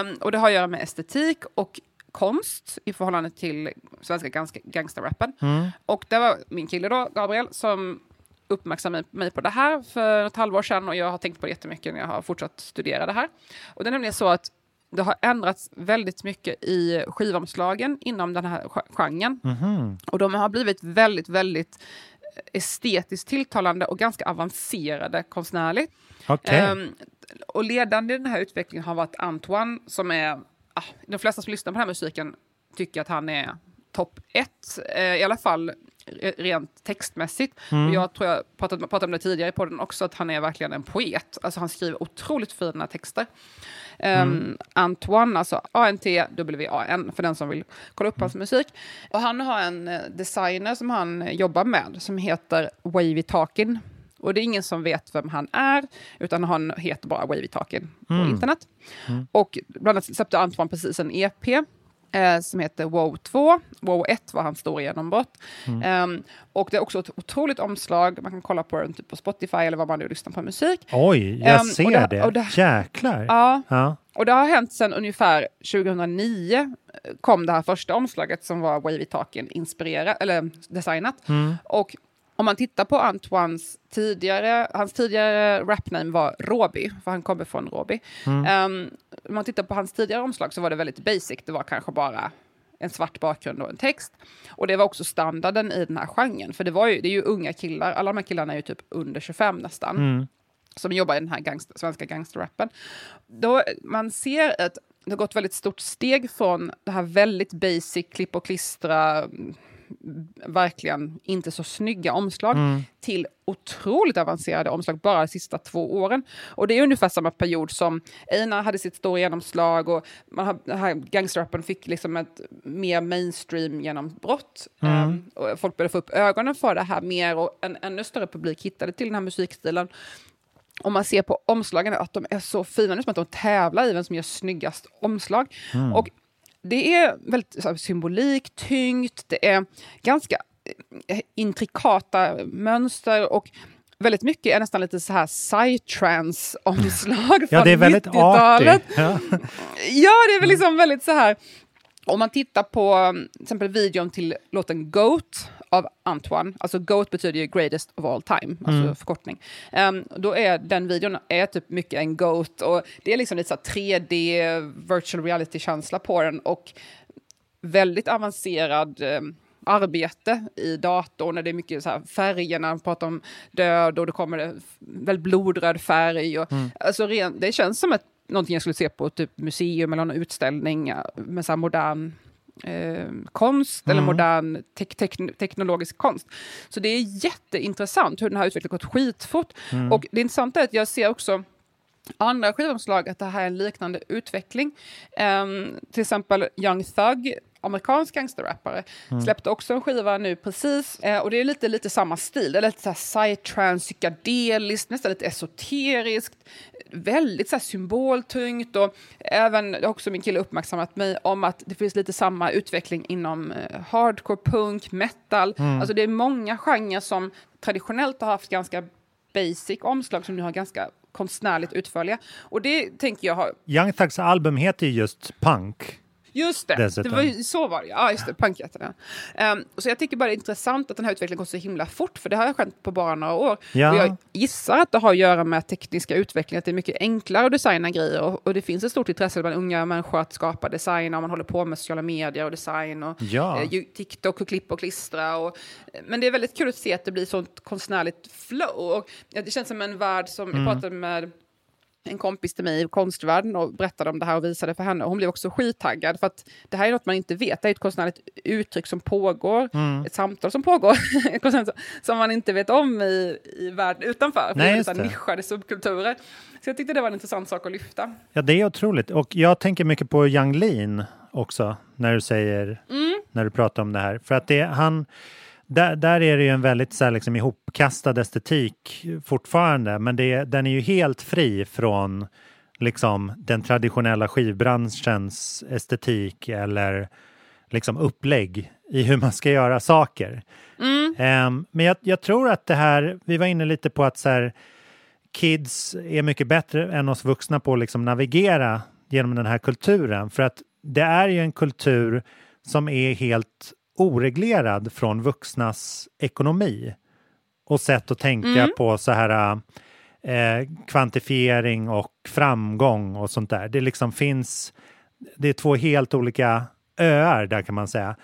Um, och det har att göra med estetik och konst i förhållande till svenska gans- gangsterrappen. Mm. Och det var min kille då, Gabriel, som uppmärksammade mig på det här för ett halvår sedan, och jag har tänkt på det jättemycket när jag har fortsatt studera det här. Och det är nämligen så att det har ändrats väldigt mycket i skivomslagen inom den här genren. Mm-hmm. Och de har blivit väldigt, väldigt estetiskt tilltalande och ganska avancerade konstnärligt. Okay. Ehm, och ledande i den här utvecklingen har varit Antwan, som är... Ah, de flesta som lyssnar på den här musiken tycker att han är topp ett. Eh, I alla fall rent textmässigt. Mm. Och jag tror jag pratat, pratat om det tidigare i podden också, att han är verkligen en poet. Alltså han skriver otroligt fina texter. Mm. Um, Antwan, alltså A N T W A N för den som vill kolla upp mm. hans musik. Och han har en designer som han jobbar med som heter Wavy Taken. Och det är ingen som vet vem han är, utan han heter bara Wavy Taken mm. på internet. Mm. Och bland annat släppte Antwan precis en E P som heter Wow två. Wow ett var hans stora genombrott. Mm. Um, och det är också ett otroligt omslag. Man kan kolla på den typ på Spotify eller vad man nu lyssnar på musik. Oj, jag um, ser och det. det. Och det jäklar. Ja, ja. Och det har hänt sedan ungefär tjugohundranio kom det här första omslaget som var Wavy Taken inspirerat eller designat. Mm. Och om man tittar på Antwans tidigare, hans tidigare rapname var Roby, för han kommer från Roby. Mm. Um, om man tittar på hans tidigare omslag så var det väldigt basic, det var kanske bara en svart bakgrund och en text. Och det var också standarden i den här genren, för det, var ju, det är ju unga killar, alla de här killarna är ju typ under tjugofem nästan, mm. som jobbar i den här gangster, svenska gangsterrappen. Då man ser att det har gått väldigt stort steg från det här väldigt basic, klipp och klistra, verkligen inte så snygga omslag mm. till otroligt avancerade omslag bara de sista två åren. Och det är ungefär samma period som Einar hade sitt stora genomslag och man har, den här gangsterrappen fick liksom ett mer mainstream genombrott. Mm. Um, och folk började få upp ögonen för det här mer och en ännu större publik hittade till den här musikstilen. Om man ser på omslagen att de är så fina, det är som att de tävlar i vem som gör snyggast omslag. Mm. Och det är väldigt så här, symbolik, tyngt, det är ganska intrikata mönster och väldigt mycket är nästan lite så här psytrance-omslag från nittiotalet. Ja, det är väldigt artigt. Ja. ja, det är väl liksom väldigt så här. Om man tittar på till exempel videon till låten Goat av Antwan, alltså Goat betyder ju greatest of all time, alltså mm. förkortning. Um, då är den videon är typ mycket en Goat och det är liksom lite så tre D virtual reality känsla på den och väldigt avancerad um, arbete i datorn när det är mycket så här färgerna, pratar om död och då kommer det väldigt blodröd färg och mm. alltså ren, det känns som ett någonting jag skulle se på typ museum eller någon utställning med så här modern eh, konst mm. eller modern te- te- teknologisk konst. Så det är jätteintressant hur den här utvecklingen gått skitfort. Mm. Och det intressanta är att jag ser också andra skivomslag att det här är en liknande utveckling. Um, till exempel Young Thug, amerikansk gangsterrappare, mm. släppte också en skiva nu precis. Eh, och det är lite, lite samma stil. Det är lite så här psytrance, psykedeliskt, nästan lite esoteriskt. Väldigt så här symboltungt. Och även också min kille uppmärksammat mig om att det finns lite samma utveckling inom eh, hardcore, punk, metal. Mm. Alltså det är många genrer som traditionellt har haft ganska basic omslag som nu har ganska konstnärligt utförliga. Och det tänker jag har... Young Thugs album heter just Punk. Just det, dessutom. Det var ju, så var det. Ja, just det, punkjättarna. Um, så jag tycker bara det är intressant att den här utvecklingen går så himla fort, för det har skett på bara några år. Ja. Och jag gissar att det har att göra med tekniska utvecklingen, att det är mycket enklare att designa grejer och, och det finns ett stort intresse bland unga människor att skapa design och man håller på med sociala medier och design och ja. eh, TikTok och klipp och klistra. Och, men det är väldigt kul att se att det blir sånt konstnärligt flow och det känns som en värld som mm. jag pratade med en kompis till mig i konstvärlden och berättade om det här och visade för henne. Hon blev också skittaggad för att det här är något man inte vet. Det är ett konstnärligt uttryck som pågår. Mm. Ett samtal som pågår. som man inte vet om i, i världen utanför. För Nej, det är nischade subkulturer. Så jag tyckte det var en intressant sak att lyfta. Ja, det är otroligt. Och jag tänker mycket på Yang Lin också när du säger, mm. när du pratar om det här. För att det han... Där, där är det ju en väldigt så här, liksom, ihopkastad estetik fortfarande. Men det, den är ju helt fri från liksom, den traditionella skivbranschens estetik eller liksom, upplägg i hur man ska göra saker. Mm. Um, men jag, jag tror att det här, vi var inne lite på att så här, kids är mycket bättre än oss vuxna på att liksom, navigera genom den här kulturen. För att det är ju en kultur som är helt... oreglerad från vuxnas ekonomi och sätt att tänka mm. på så här eh, kvantifiering och framgång och sånt där. Det liksom finns, det är två helt olika öar där kan man säga.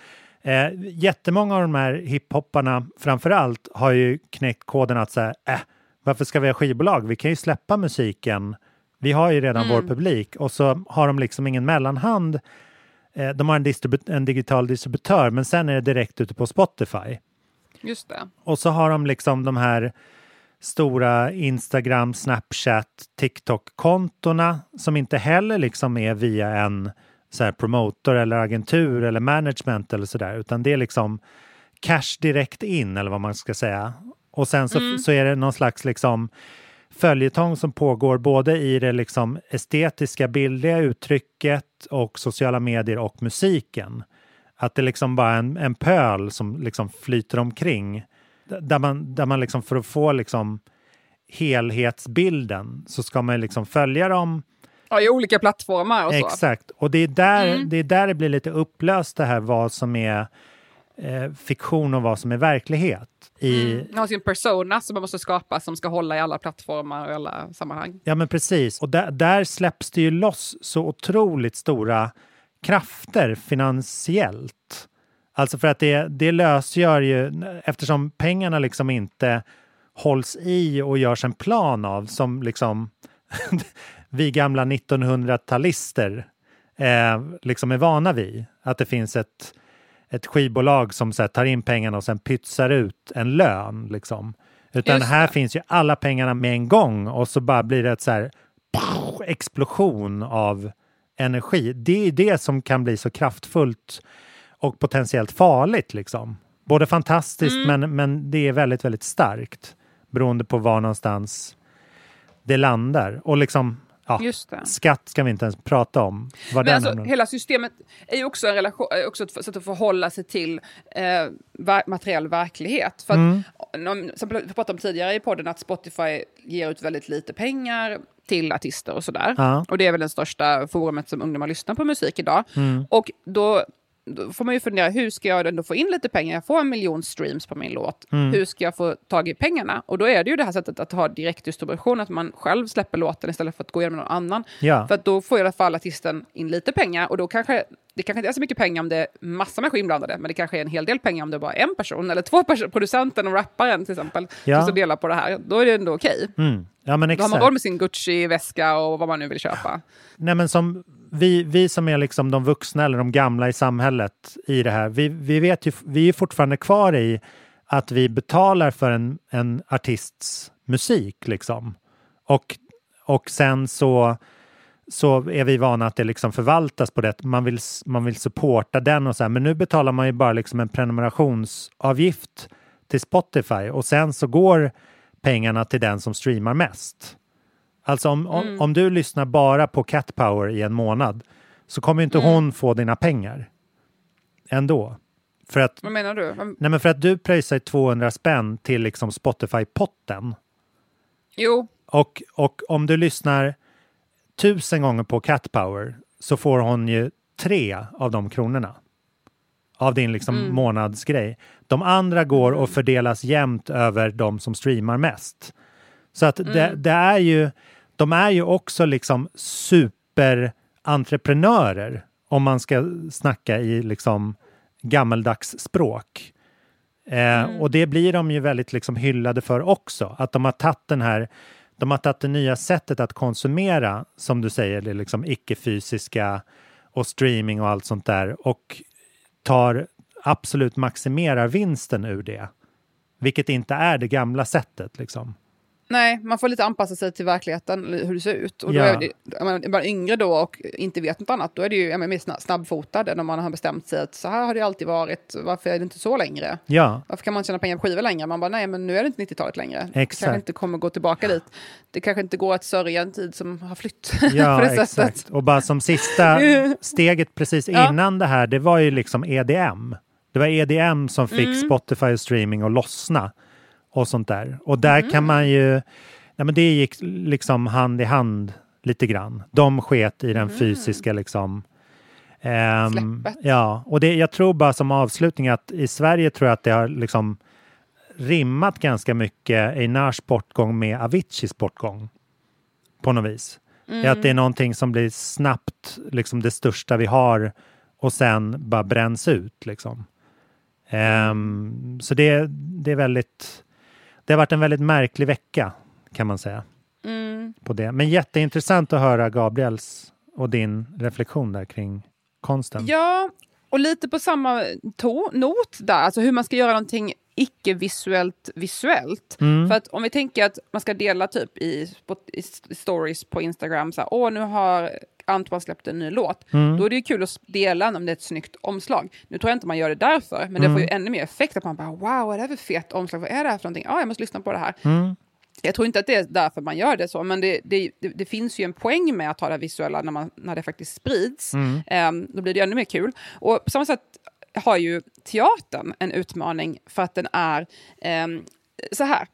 Eh, jättemånga av de här hiphopparna framförallt har ju knäckt koden att säga, eh, varför ska vi ha skivbolag? Vi kan ju släppa musiken. Vi har ju redan mm. vår publik och så har de liksom ingen mellanhand. De har en, distribu- en digital distributör men sen är det direkt ute på Spotify. Just det. Och så har de liksom de här stora Instagram, Snapchat, TikTok-kontorna som inte heller liksom är via en så här promotor eller agentur eller management eller sådär. Utan det är liksom cash direkt in eller vad man ska säga. Och sen så, mm. så är det någon slags liksom följetong som pågår både i det liksom estetiska, bildliga uttrycket och sociala medier och musiken. Att det liksom bara är en, en pöl som liksom flyter omkring. Där man, där man liksom för att få liksom helhetsbilden så ska man liksom följa dem. Ja, i olika plattformar och så. Exakt. Och det är där, mm. det är där det blir lite upplöst det här vad som är eh, fiktion och vad som är verklighet. I... Mm. Har sin persona som man måste skapa som ska hålla i alla plattformar och alla sammanhang. Ja, men precis. Och där, där släpps det ju loss så otroligt stora krafter finansiellt. Alltså för att det, det lösgör ju, eftersom pengarna liksom inte hålls i och görs en plan av, som liksom vi gamla nittonhundratalister eh, liksom är vana vid. Att det finns ett, ett skivbolag som så här, tar in pengarna och sen pytsar ut en lön. Liksom. Utan här finns ju alla pengarna med en gång och så bara blir det ett så här explosion av energi. Det är det som kan bli så kraftfullt och potentiellt farligt liksom. Både fantastiskt mm. men, men det är väldigt, väldigt starkt. Beroende på var någonstans det landar. Och liksom, ja, just det. Skatt ska vi inte ens prata om. Var men alltså, hela systemet är ju också en relation, också ett sätt att förhålla sig till eh, materiell verklighet. För mm. att, som vi pratade om tidigare i podden, att Spotify ger ut väldigt lite pengar till artister och sådär. Ja. Och det är väl den största forumet som ungdomar lyssnar på musik idag. Mm. Och då... Då får man ju fundera, hur ska jag ändå få in lite pengar? Jag får en miljon streams på min låt. Mm. Hur ska jag få tag i pengarna? Och då är det ju det här sättet att ha direktdistribution. Att man själv släpper låten istället för att gå igenom någon annan. Ja. För att då får i alla fall artisten in lite pengar. Och då kanske, det kanske inte är så mycket pengar om det är massa människor inblandade. Men det kanske är en hel del pengar om det är bara en person. Eller två personer, producenten och rapparen till exempel. Ja. Som ska dela på det här. Då är det ändå okej. Okay. Mm. Ja, men exakt. Då har man råd med sin Gucci-väska och vad man nu vill köpa. Nej, men som... Vi, vi som är liksom de vuxna eller de gamla i samhället i det här, vi, vi vet ju, vi är fortfarande kvar i att vi betalar för en, en artists musik liksom. Och, och sen så, så är vi vana att det liksom förvaltas på det. Man vill, man vill supporta den och så här. Men nu betalar man ju bara liksom en prenumerationsavgift till Spotify och sen så går pengarna till den som streamar mest. Alltså om, om, mm. om du lyssnar bara på Cat Power i en månad så kommer inte mm. hon få dina pengar ändå. För att, vad menar du? Nej, men för att du pröjsar tvåhundra spänn till liksom Spotify-potten. Jo. Och, och om du lyssnar tusen gånger på Cat Power så får hon ju tre av de kronorna. Av din liksom mm. månadsgrej. De andra går och fördelas jämnt över de som streamar mest. Så att det, mm. det är ju, de är ju också liksom superentreprenörer om man ska snacka i liksom gammaldags språk. Eh, mm. Och det blir de ju väldigt liksom hyllade för också. Att de har tagit den här, de har tagit det nya sättet att konsumera, som du säger, det liksom icke-fysiska och streaming och allt sånt där. Och tar, absolut maximerar vinsten ur det. Vilket inte är det gamla sättet liksom. Nej, man får lite anpassa sig till verkligheten, hur det ser ut. Och då är det, man är yngre då och inte vet något annat, då är det ju menar, mer snabbfotad när man har bestämt sig att så här har det alltid varit, varför är det inte så längre? Ja. Varför kan man tjäna pengar på skivor längre? Man bara, nej men nu är det inte nittiotalet längre. Exakt. Det kanske inte kommer gå tillbaka dit. Det kanske inte går att sörja en tid som har flytt. Ja, på det exakt. Sättet. Och bara som sista steget precis innan ja. Det här, det var ju liksom E D M. Det var E D M som fick mm. Spotify och streaming och lossna. Och sånt där. Och där mm. kan man ju... Nej men det gick liksom hand i hand lite grann. De sket i den mm. fysiska liksom... Ehm, Släppet. Ja, och det, jag tror bara som avslutning att i Sverige tror jag att det har liksom rimmat ganska mycket Einars bortgång med Aviciis bortgång. På något vis. Mm. Att det är någonting som blir snabbt liksom det största vi har och sen bara bränns ut liksom. Ehm, så det, det är väldigt... Det har varit en väldigt märklig vecka kan man säga mm. på det. Men jätteintressant att höra Gabriels och din reflektion där kring konsten. Ja, och lite på samma to- not där. Alltså hur man ska göra någonting icke-visuellt visuellt. Mm. För att om vi tänker att man ska dela typ i, i stories på Instagram så här, åh nu har Antwan släppt en ny låt. Mm. Då är det ju kul att dela om det är ett snyggt omslag. Nu tror jag inte man gör det därför. Men mm. det får ju ännu mer effekt att man bara, wow, vad är det här för fet omslag? Vad är det här för någonting? Ja, ah, jag måste lyssna på det här. Mm. Jag tror inte att det är därför man gör det så. Men det, det, det, det finns ju en poäng med att ha det visuella när, man, när det faktiskt sprids. Mm. Um, då blir det ännu mer kul. Och på samma sätt har ju teatern en utmaning för att den är um, så här.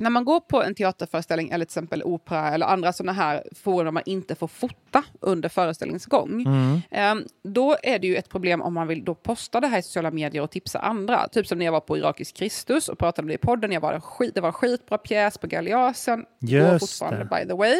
när man går på en teaterföreställning eller till exempel opera eller andra sådana här forum man inte får fota under föreställningsgång, mm. då är det ju ett problem om man vill då posta det här i sociala medier och tipsa andra. Typ som när jag var på Irakisk Kristus och pratade om det i podden. Jag var skit, det var en skitbra pjäs på Galeasen. Just fortfarande, det. By the way.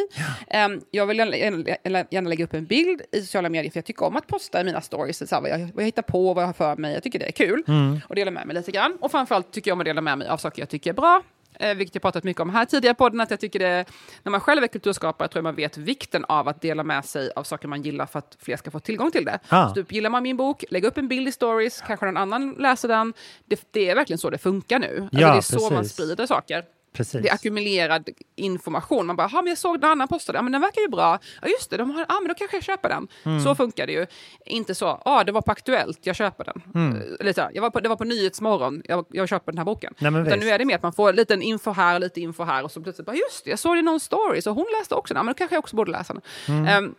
Yeah. Jag vill gärna lägga upp en bild i sociala medier för jag tycker om att posta i mina stories. Så här, vad, jag, vad jag hittar på, vad jag har för mig. Jag tycker det är kul. Mm. Och dela med mig lite grann. Och framförallt tycker jag om att dela med mig av saker jag tycker är bra. Eh, vilket jag pratat mycket om här tidigare podden, att jag tycker det, när man själv är kulturskapare tror jag man vet vikten av att dela med sig av saker man gillar för att fler ska få tillgång till det. Ah. Så typ, gillar man min bok, lägg upp en bild i stories, kanske någon annan läser den. Det, det är verkligen så det funkar nu. Alltså, ja, det är precis. Så man sprider saker. Precis. Det är ackumulerad information. Man bara, ja men jag såg den annan postade, ja men den verkar ju bra. Ja just det, de har, ja men då kanske jag köper den. Mm. Så funkar det ju. Inte så, ja ah, det var på Aktuellt, jag köper den. Mm. Eller så, jag var på, det var på Nyhetsmorgon, jag, jag köper den här boken. Nej, men utan nu är det mer att man får lite info här, lite info här och så plötsligt bara, just det, jag såg det i någon story, så hon läste också den, ja men då kanske jag också borde läsa den. Mm. Um,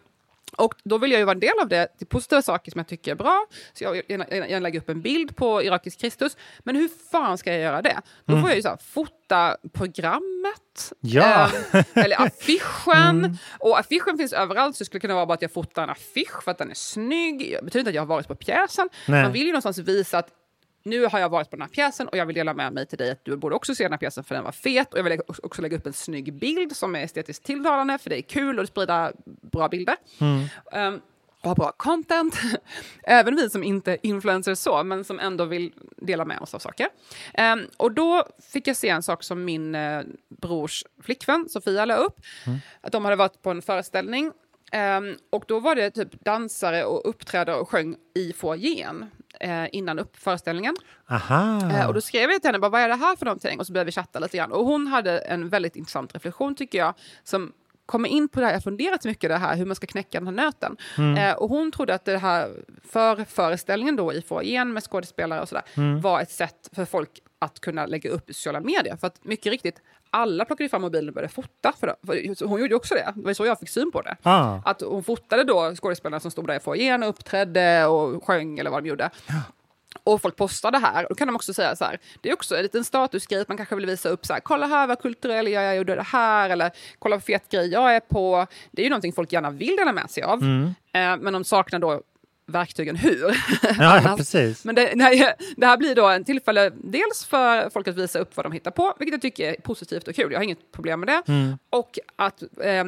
Och då vill jag ju vara en del av det, det positiva saker som jag tycker är bra. Så jag, jag, jag, jag lägger upp en bild på Irakisk Kristus. Men hur fan ska jag göra det? Då mm. får jag ju så här, fota programmet. Ja. Eh, eller affischen. Mm. Och affischen finns överallt så det skulle kunna vara bara att jag fotar en affisch för att den är snygg. Det betyder inte att jag har varit på pjäsen. Nej. Man vill ju någonstans visa att nu har jag varit på den här pjäsen och jag vill dela med mig till dig att du borde också se den här pjäsen för den var fet. Och jag vill också lägga upp en snygg bild som är estetiskt tilltalande för det är kul och det sprider bra bilder. Mm. Um, och ha bra content. Även vi som inte är influencers så, men som ändå vill dela med oss av saker. Um, och då fick jag se en sak som min uh, brors flickvän Sofia la upp. Mm. Att de hade varit på en föreställning. Um, och då var det typ dansare och uppträdare och sjöng i foajén eh, innan upp föreställningen. Aha. Eh, och då skrev jag till henne, bara, vad är det här för någonting? Och så började vi chatta lite grann. Och hon hade en väldigt intressant reflektion tycker jag, som kommer in på det här. Jag har funderat mycket på det här, hur man ska knäcka den här nöten. Mm. Eh, och hon trodde att det här för föreställningen då i foajén med skådespelare och sådär, mm. var ett sätt för folk att kunna lägga upp i sociala medier. För att mycket riktigt, alla plockade fram mobilen och började fota. För för hon gjorde också det. Det var så jag fick syn på det. Ah. Att hon fotade då skådespelarna som stod där i foajén och uppträdde och sjöng eller vad de gjorde. Ja. Och folk postade här. Och då kan de också säga så här. Det är också en liten statusgrej att man kanske vill visa upp så här. Kolla här vad kulturell jag är och det här. Eller kolla vad fet grej jag är på. Det är ju någonting folk gärna vill dela med sig av. Mm. Eh, men de saknar då verktygen hur. Ja, precis. Men det, nej, det här blir då en tillfälle dels för folk att visa upp vad de hittar på, vilket jag tycker är positivt och kul. Jag har inget problem med det. Mm. Och att eh,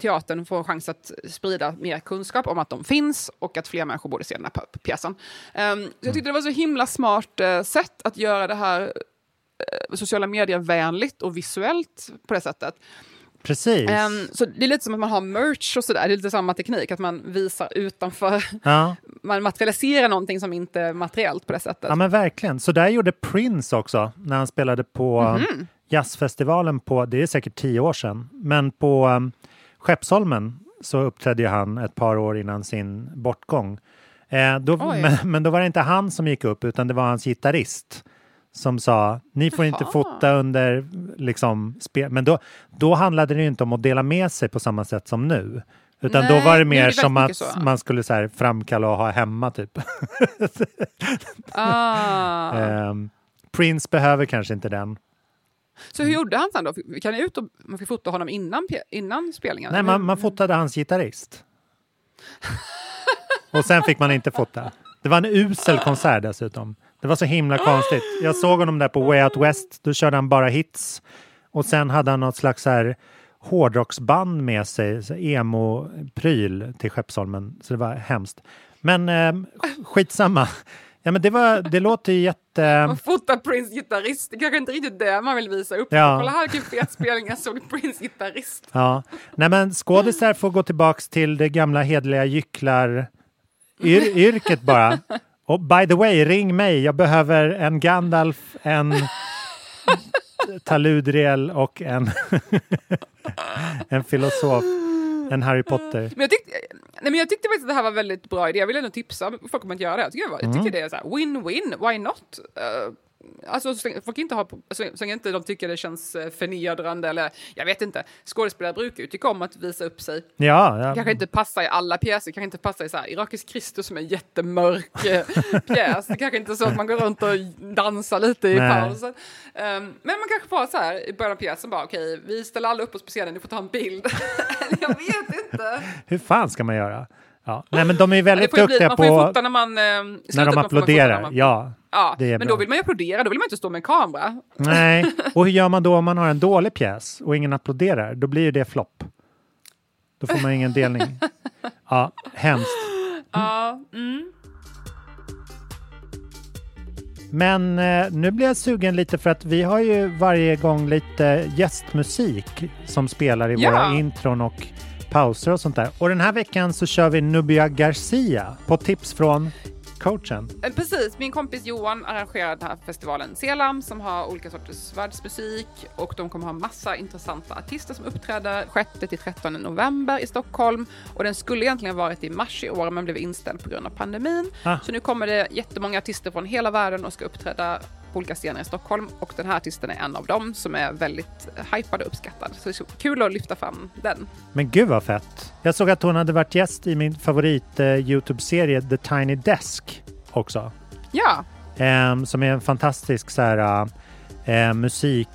teatern får en chans att sprida mer kunskap om att de finns och att fler människor borde se den här pjäsen. Um, mm. Så jag tyckte det var så himla smart eh, sätt att göra det här eh, sociala medier vänligt och visuellt på det sättet. Precis. Um, så det är lite som att man har merch och sådär. Det är lite samma teknik, att man visar utanför. Ja. Man materialiserar någonting som inte är materiellt på det sättet. Ja, men verkligen. Så där gjorde Prince också när han spelade på mm-hmm. jazzfestivalen på, det är säkert tio år sedan. Men på um, Skeppsholmen så uppträdde han ett par år innan sin bortgång. Eh, då, men, men då var det inte han som gick upp utan det var hans gitarrist. Som sa, ni får Jaha. inte fota under liksom, spel. Men då, då handlade det ju inte om att dela med sig på samma sätt som nu. Utan Nej, då var det mer det som att så. man skulle så här, framkalla och ha hemma typ. ah. um, Prince behöver kanske inte den. Så hur gjorde han sen då? Kan ni ut och, man fick fota honom innan, innan spelningen? Nej, man, man fotade hans gitarrist. Och sen fick man inte fota. Det var en usel konsert dessutom. Det var så himla konstigt. Jag såg honom där på Way Out West. Då körde han bara hits. Och sen hade han något slags här hårdrocksband med sig. Så emo-pryl till Skeppsholmen. Så det var hemskt. Men eh, skitsamma. Ja, men det, var, det låter ju jätte... Man fotar Prince-gitarrist. Det kanske inte riktigt det man vill visa upp. Ja. Kolla här, vilken fet spelning. Jag såg Prince-gitarrist. Ja. Nej, men skådisar får gå tillbaka till det gamla hedliga gycklar... Yr- yrket bara. Och by the way, ring mig. Jag behöver en Gandalf, en Taludriel och en, en filosof. En Harry Potter. Men jag tyckte, nej, men jag tyckte faktiskt att det här var en väldigt bra idé. Jag ville ändå tipsa folk om att göra det. Jag tycker, jag tycker mm. det är så här, win-win, why not? Uh, alltså så länge, folk inte har, så länge inte de tycker det känns förnedrande eller jag vet inte, skådespelare brukar ju tycka om att visa upp sig. Ja, ja. Kanske inte passa i alla pjäser, kanske inte passa i så här Irakisk Kristus som är en jättemörk pjäs. Det kanske inte är så att man går runt och dansar lite i pausen. Um, men man kanske bara så här i början av pjäsen bara okej, okay, vi ställer alla upp oss på scenen, ni får ta en bild. Jag vet inte. Hur fan ska man göra? Ja. Nej, men de är väldigt duktiga på... Man får ju fota när man... Eh, när de applåderar, man man... ja. Ja, men bra. Då vill man ju applådera, då vill man inte stå med en kamera. Nej, och hur gör man då om man har en dålig pjäs och ingen applåderar? Då blir ju det flopp. Då får man ingen delning. Ja, hemskt. Mm. Ja, mm. Men eh, nu blir jag sugen lite för att vi har ju varje gång lite gästmusik som spelar i ja. våra intron och... pauser och sånt där. Och den här veckan så kör vi Nubia Garcia på tips från coachen. Precis, min kompis Johan arrangerar den här festivalen Selam som har olika sorters världsmusik och de kommer ha massa intressanta artister som uppträder sjätte till trettonde november i Stockholm och den skulle egentligen ha varit i mars i år men blev inställd på grund av pandemin. Ah. Så nu kommer det jättemånga artister från hela världen och ska uppträda på olika scener i Stockholm och den här artisten är en av dem som är väldigt hypad och uppskattad. Så det är kul att lyfta fram den. Men gud vad fett. Jag såg att hon hade varit gäst i min favorit eh, YouTube-serie The Tiny Desk också. Ja. Eh, som är en fantastisk så här, eh, musik.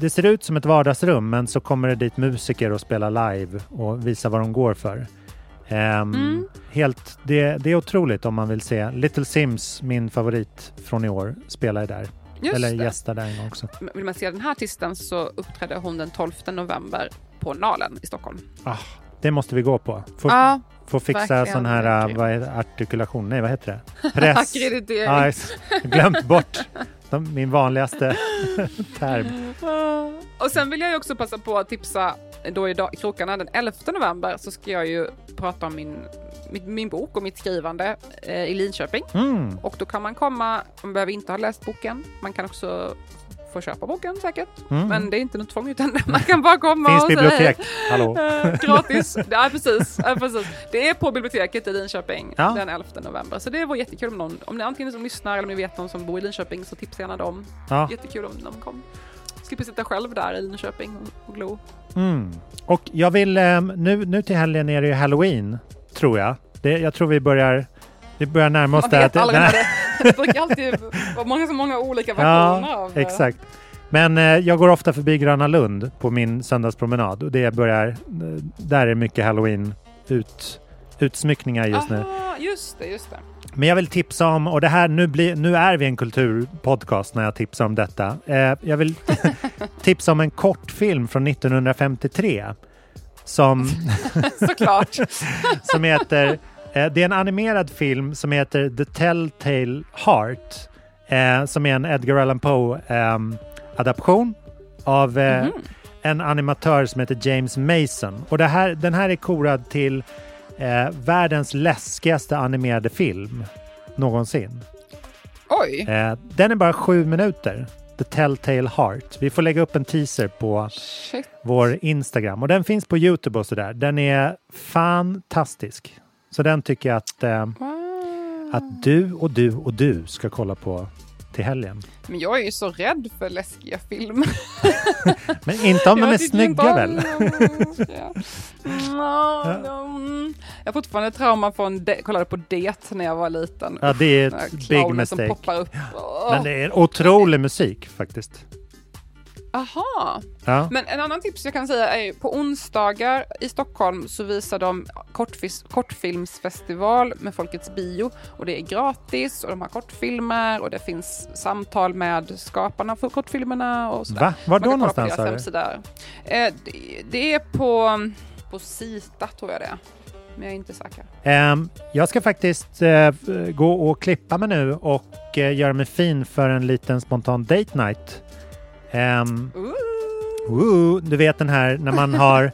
Det ser ut som ett vardagsrum men så kommer det dit musiker och spelar live och visar vad de går för. Um, mm. helt, det, det är otroligt om man vill se Little Sims, min favorit från i år, spelar där. Just eller det. Gästar där en gång också. Vill man se den här artisten så uppträder hon den tolfte november på Nalen i Stockholm. Ah, det måste vi gå på. Få, ah, få fixa sån här vad är, artikulation, nej vad heter det? Press. ah, glömt bort de, min vanligaste term. Och sen vill jag ju också passa på att tipsa då idag, i krokarna den elfte november så ska jag ju prata om min, min, min bok och mitt skrivande eh, i Linköping. Mm. Och då kan man komma, man behöver inte ha läst boken, man kan också få köpa boken säkert. Mm. Men det är inte något tvång utan man kan bara komma finns och bibliotek. Säga hallå. Eh, gratis. Ja, precis, ja, precis. Det är på biblioteket i Linköping ja. den elfte november. Så det var jättekul om någon, om ni antingen som lyssnar eller om ni vet någon som bor i Linköping så tipsa gärna dem. Ja. Jättekul om de kom. Ska sitta själv där i Linköping och glo. Mm. Och jag vill nu, nu till helgen är det ju Halloween tror jag. Det, jag tror vi börjar vi börjar närma oss där. Det brukar alltid vara många så många olika versioner ja, av. Exakt. Men eh, jag går ofta förbi Gröna Lund på min söndagspromenad och det börjar där är mycket Halloween ut utsmyckningar just Aha, nu. Just det, just det. Men jag vill tipsa om, och det här, nu, blir, nu är vi en kulturpodcast när jag tipsar om detta. Eh, jag vill t- tipsa om en kortfilm från nittonhundrafemtiotre. Som, såklart. som heter, eh, det är en animerad film som heter The Telltale Heart. Eh, som är en Edgar Allan Poe-adaption eh, av eh, mm. en animatör som heter James Mason. Och det här, den här är korad till... Eh, världens läskigaste animerade film någonsin. Oj. Eh, den är bara sju minuter. The Telltale Heart. Vi får lägga upp en teaser på Shit. vår Instagram. Och den finns på YouTube och sådär. Den är fantastisk. Så den tycker jag att, eh, wow. att du och du och du ska kolla på till helgen. Men jag är ju så rädd för läskiga filmer. Men inte om de är snygga väl? Jag har fortfarande trauma från, de- kollade på det när jag var liten. Ja, det är ett big mistake. Som poppar upp. Oh. Men det är otrolig musik faktiskt. Aha. Ja. Men en annan tips jag kan säga är på onsdagar i Stockholm så visar de kortfis- kortfilmsfestival med Folkets bio och det är gratis och de har kortfilmer och det finns samtal med skaparna för kortfilmerna och sådär. Va? Var då någonstans? På är det? Eh, det, det är på, på Sita tror jag det är. Men jag är inte säker. Um, jag ska faktiskt uh, gå och klippa mig nu och uh, göra mig fin för en liten spontan date night. Um, ooh. Ooh, du vet den här när man har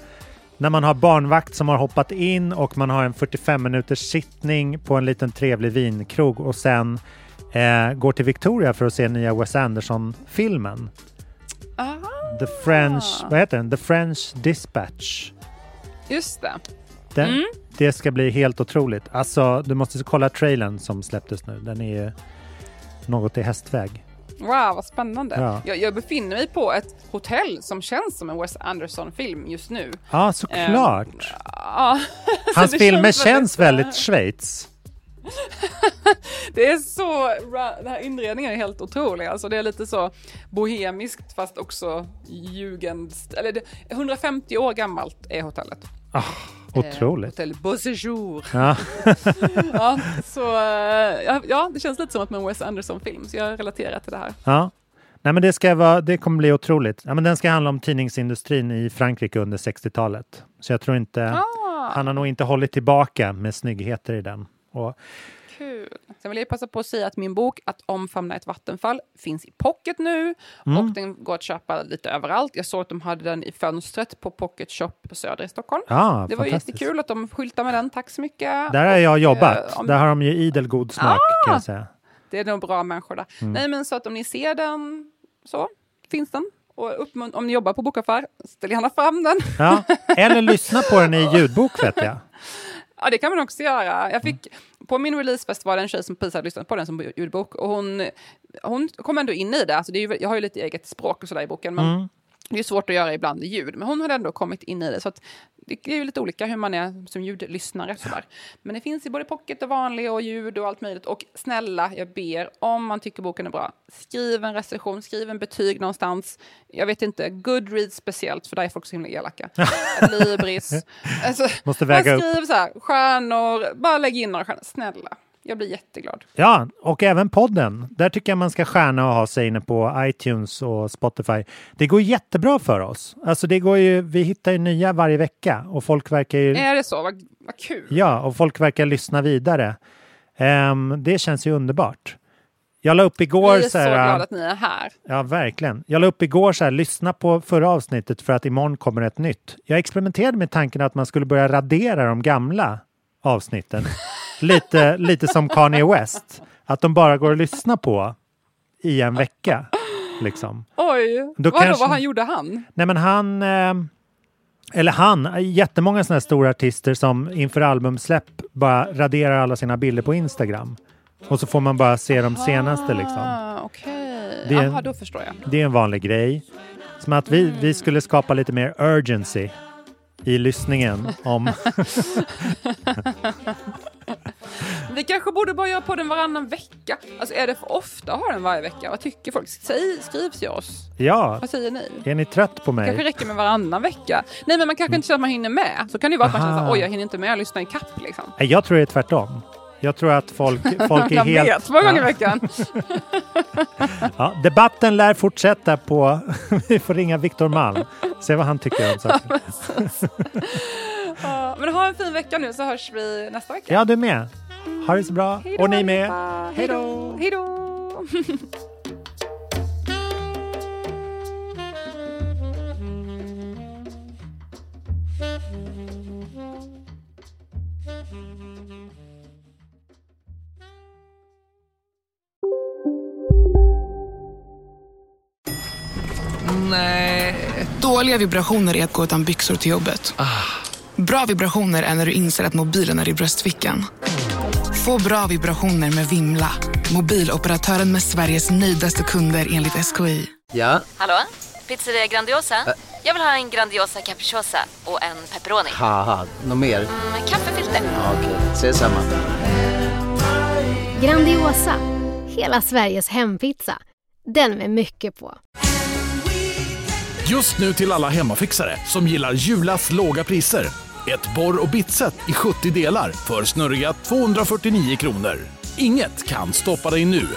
när man har barnvakt som har hoppat in och man har en fyrtiofem minuters sittning på en liten trevlig vinkrog och sen eh, går till Victoria för att se nya Wes Anderson-filmen. Aha. The French, vad heter den? The French Dispatch. Just det. Den, mm. Det ska bli helt otroligt. Alltså, du måste kolla trailern som släpptes nu. Den är ju något i hästväg. Wow, vad spännande. Ja. Jag, jag befinner mig på ett hotell som känns som en Wes Anderson-film just nu. Ja, såklart. Um, ja. Hans filmer känns, känns väldigt Schweiz. Det är så, den här inredningen är helt otrolig. Alltså det är lite så bohemiskt fast också jugend. Eller det, hundrafemtio år gammalt är hotellet. Ah, otroligt. Eh, hotell Beau Séjour. Ja. Ja, så ja, ja, det känns lite som att man är en Wes Anderson-film, så jag relaterar till det här. Ja. Nej, men det ska vara, det kommer bli otroligt. Ja, men den ska handla om tidningsindustrin i Frankrike under sextiotalet. Så jag tror inte ah. han har nog inte hållit tillbaka med snyggheter i den. Och... Kul. Sen vill jag passa på att säga att min bok Att omfamna ett vattenfall finns i pocket nu. Mm. Och den går att köpa lite överallt. Jag såg att de hade den i fönstret på Pocket Shop på Söder i Stockholm. Ah, det var jättekul att de skyltade med den. Tack så mycket. Där har jag och, jobbat. Äh, om... Där har de ju idel god smak ah, kan jag säga. Det är nog bra människor där. Mm. Nej, men så att om ni ser den så finns den. Och uppmun- om ni jobbar på bokaffär, ställ gärna fram den. Ja. Eller lyssna på den i ljudbok vet jag. Ja, det kan man också göra. Jag fick, på min releasefest var det en tjej som precis hade lyssnat på den som ljudbok. Och hon, hon kom ändå in i det. Alltså det är ju, jag har ju lite eget språk och sådär i boken. Men mm. det är ju svårt att göra ibland i ljud. Men hon hade ändå kommit in i det. Så att det är ju lite olika hur man är som ljudlyssnare. Sådär. Men det finns i både pocket och vanlig och ljud och allt möjligt. Och snälla, jag ber, om man tycker boken är bra, skriv en recension, skriv en betyg någonstans. Jag vet inte, Goodreads speciellt, för där är folk så himla elaka. Libris. Alltså, måste väga upp. Skriv så här, stjärnor, bara lägg in några stjärnor. Snälla. Jag blir jätteglad. Ja, och även podden. Där tycker jag man ska stjärna och ha sig inne på iTunes och Spotify. Det går jättebra för oss. Alltså det går ju, vi hittar ju nya varje vecka. Och folk verkar ju... Är det så? Vad, vad kul. Ja, och folk verkar lyssna vidare. Um, det känns ju underbart. Jag la upp igår... Vi är så, här, så glada att ni är här. Ja, verkligen. Jag la upp igår så här, lyssna på förra avsnittet för att imorgon kommer ett nytt. Jag experimenterade med tanken att man skulle börja radera de gamla avsnitten. Lite, lite som Kanye West. Att de bara går att lyssna på i en vecka. Liksom. Oj, då vad, kanske... då, vad han gjorde han? Nej men han, eh, eller han, jättemånga sådana här stora artister som inför albumsläpp bara raderar alla sina bilder på Instagram. Och så får man bara se de senaste liksom. Okej, okay. Aha, då förstår jag. Det är en vanlig grej. Som att vi, mm. vi skulle skapa lite mer urgency i lyssningen om... Vi kanske borde bara göra på den varannan vecka. Alltså är det för ofta att ha den varje vecka? Vad tycker folk? Säg, skriv till oss. Ja. Vad säger ni? Är ni trött på mig? Det kanske räcker med varannan vecka. Nej men man kanske inte känner att man hinner med. Så kan det ju vara att man känner att oj jag hinner inte med att lyssna i kapp liksom. Jag tror det är tvärtom. Jag tror att folk, folk är helt... Jag vet, många gånger i veckan. Ja, debatten lär fortsätta på... Vi får ringa Viktor Malm. Se vad han tycker om saker. Ja, men ha en fin vecka nu så hörs vi nästa vecka. Ja, du med. Ha det så bra. Hejdå, och ni med. Hej då. Hej då. Nej. Dåliga vibrationer är att gå utan byxor till jobbet. Bra vibrationer är när du inser att mobilen är i bröstfickan. Få bra vibrationer med Vimla. Mobiloperatören med Sveriges nöjdaste kunder enligt S K I. Ja? Hallå? Pizzeria Grandiosa? Ä- Jag vill ha en Grandiosa capriciosa och en pepperoni. Haha, något mer? Mm, kaffefilter. Ja, okej, okay. Ses samma. Grandiosa, hela Sveriges hempizza. Den med mycket på. Just nu till alla hemmafixare som gillar Julas låga priser. Ett borr- och bitset i sjuttio delar för snurriga tvåhundrafyrtionio kronor. Inget kan stoppa dig nu.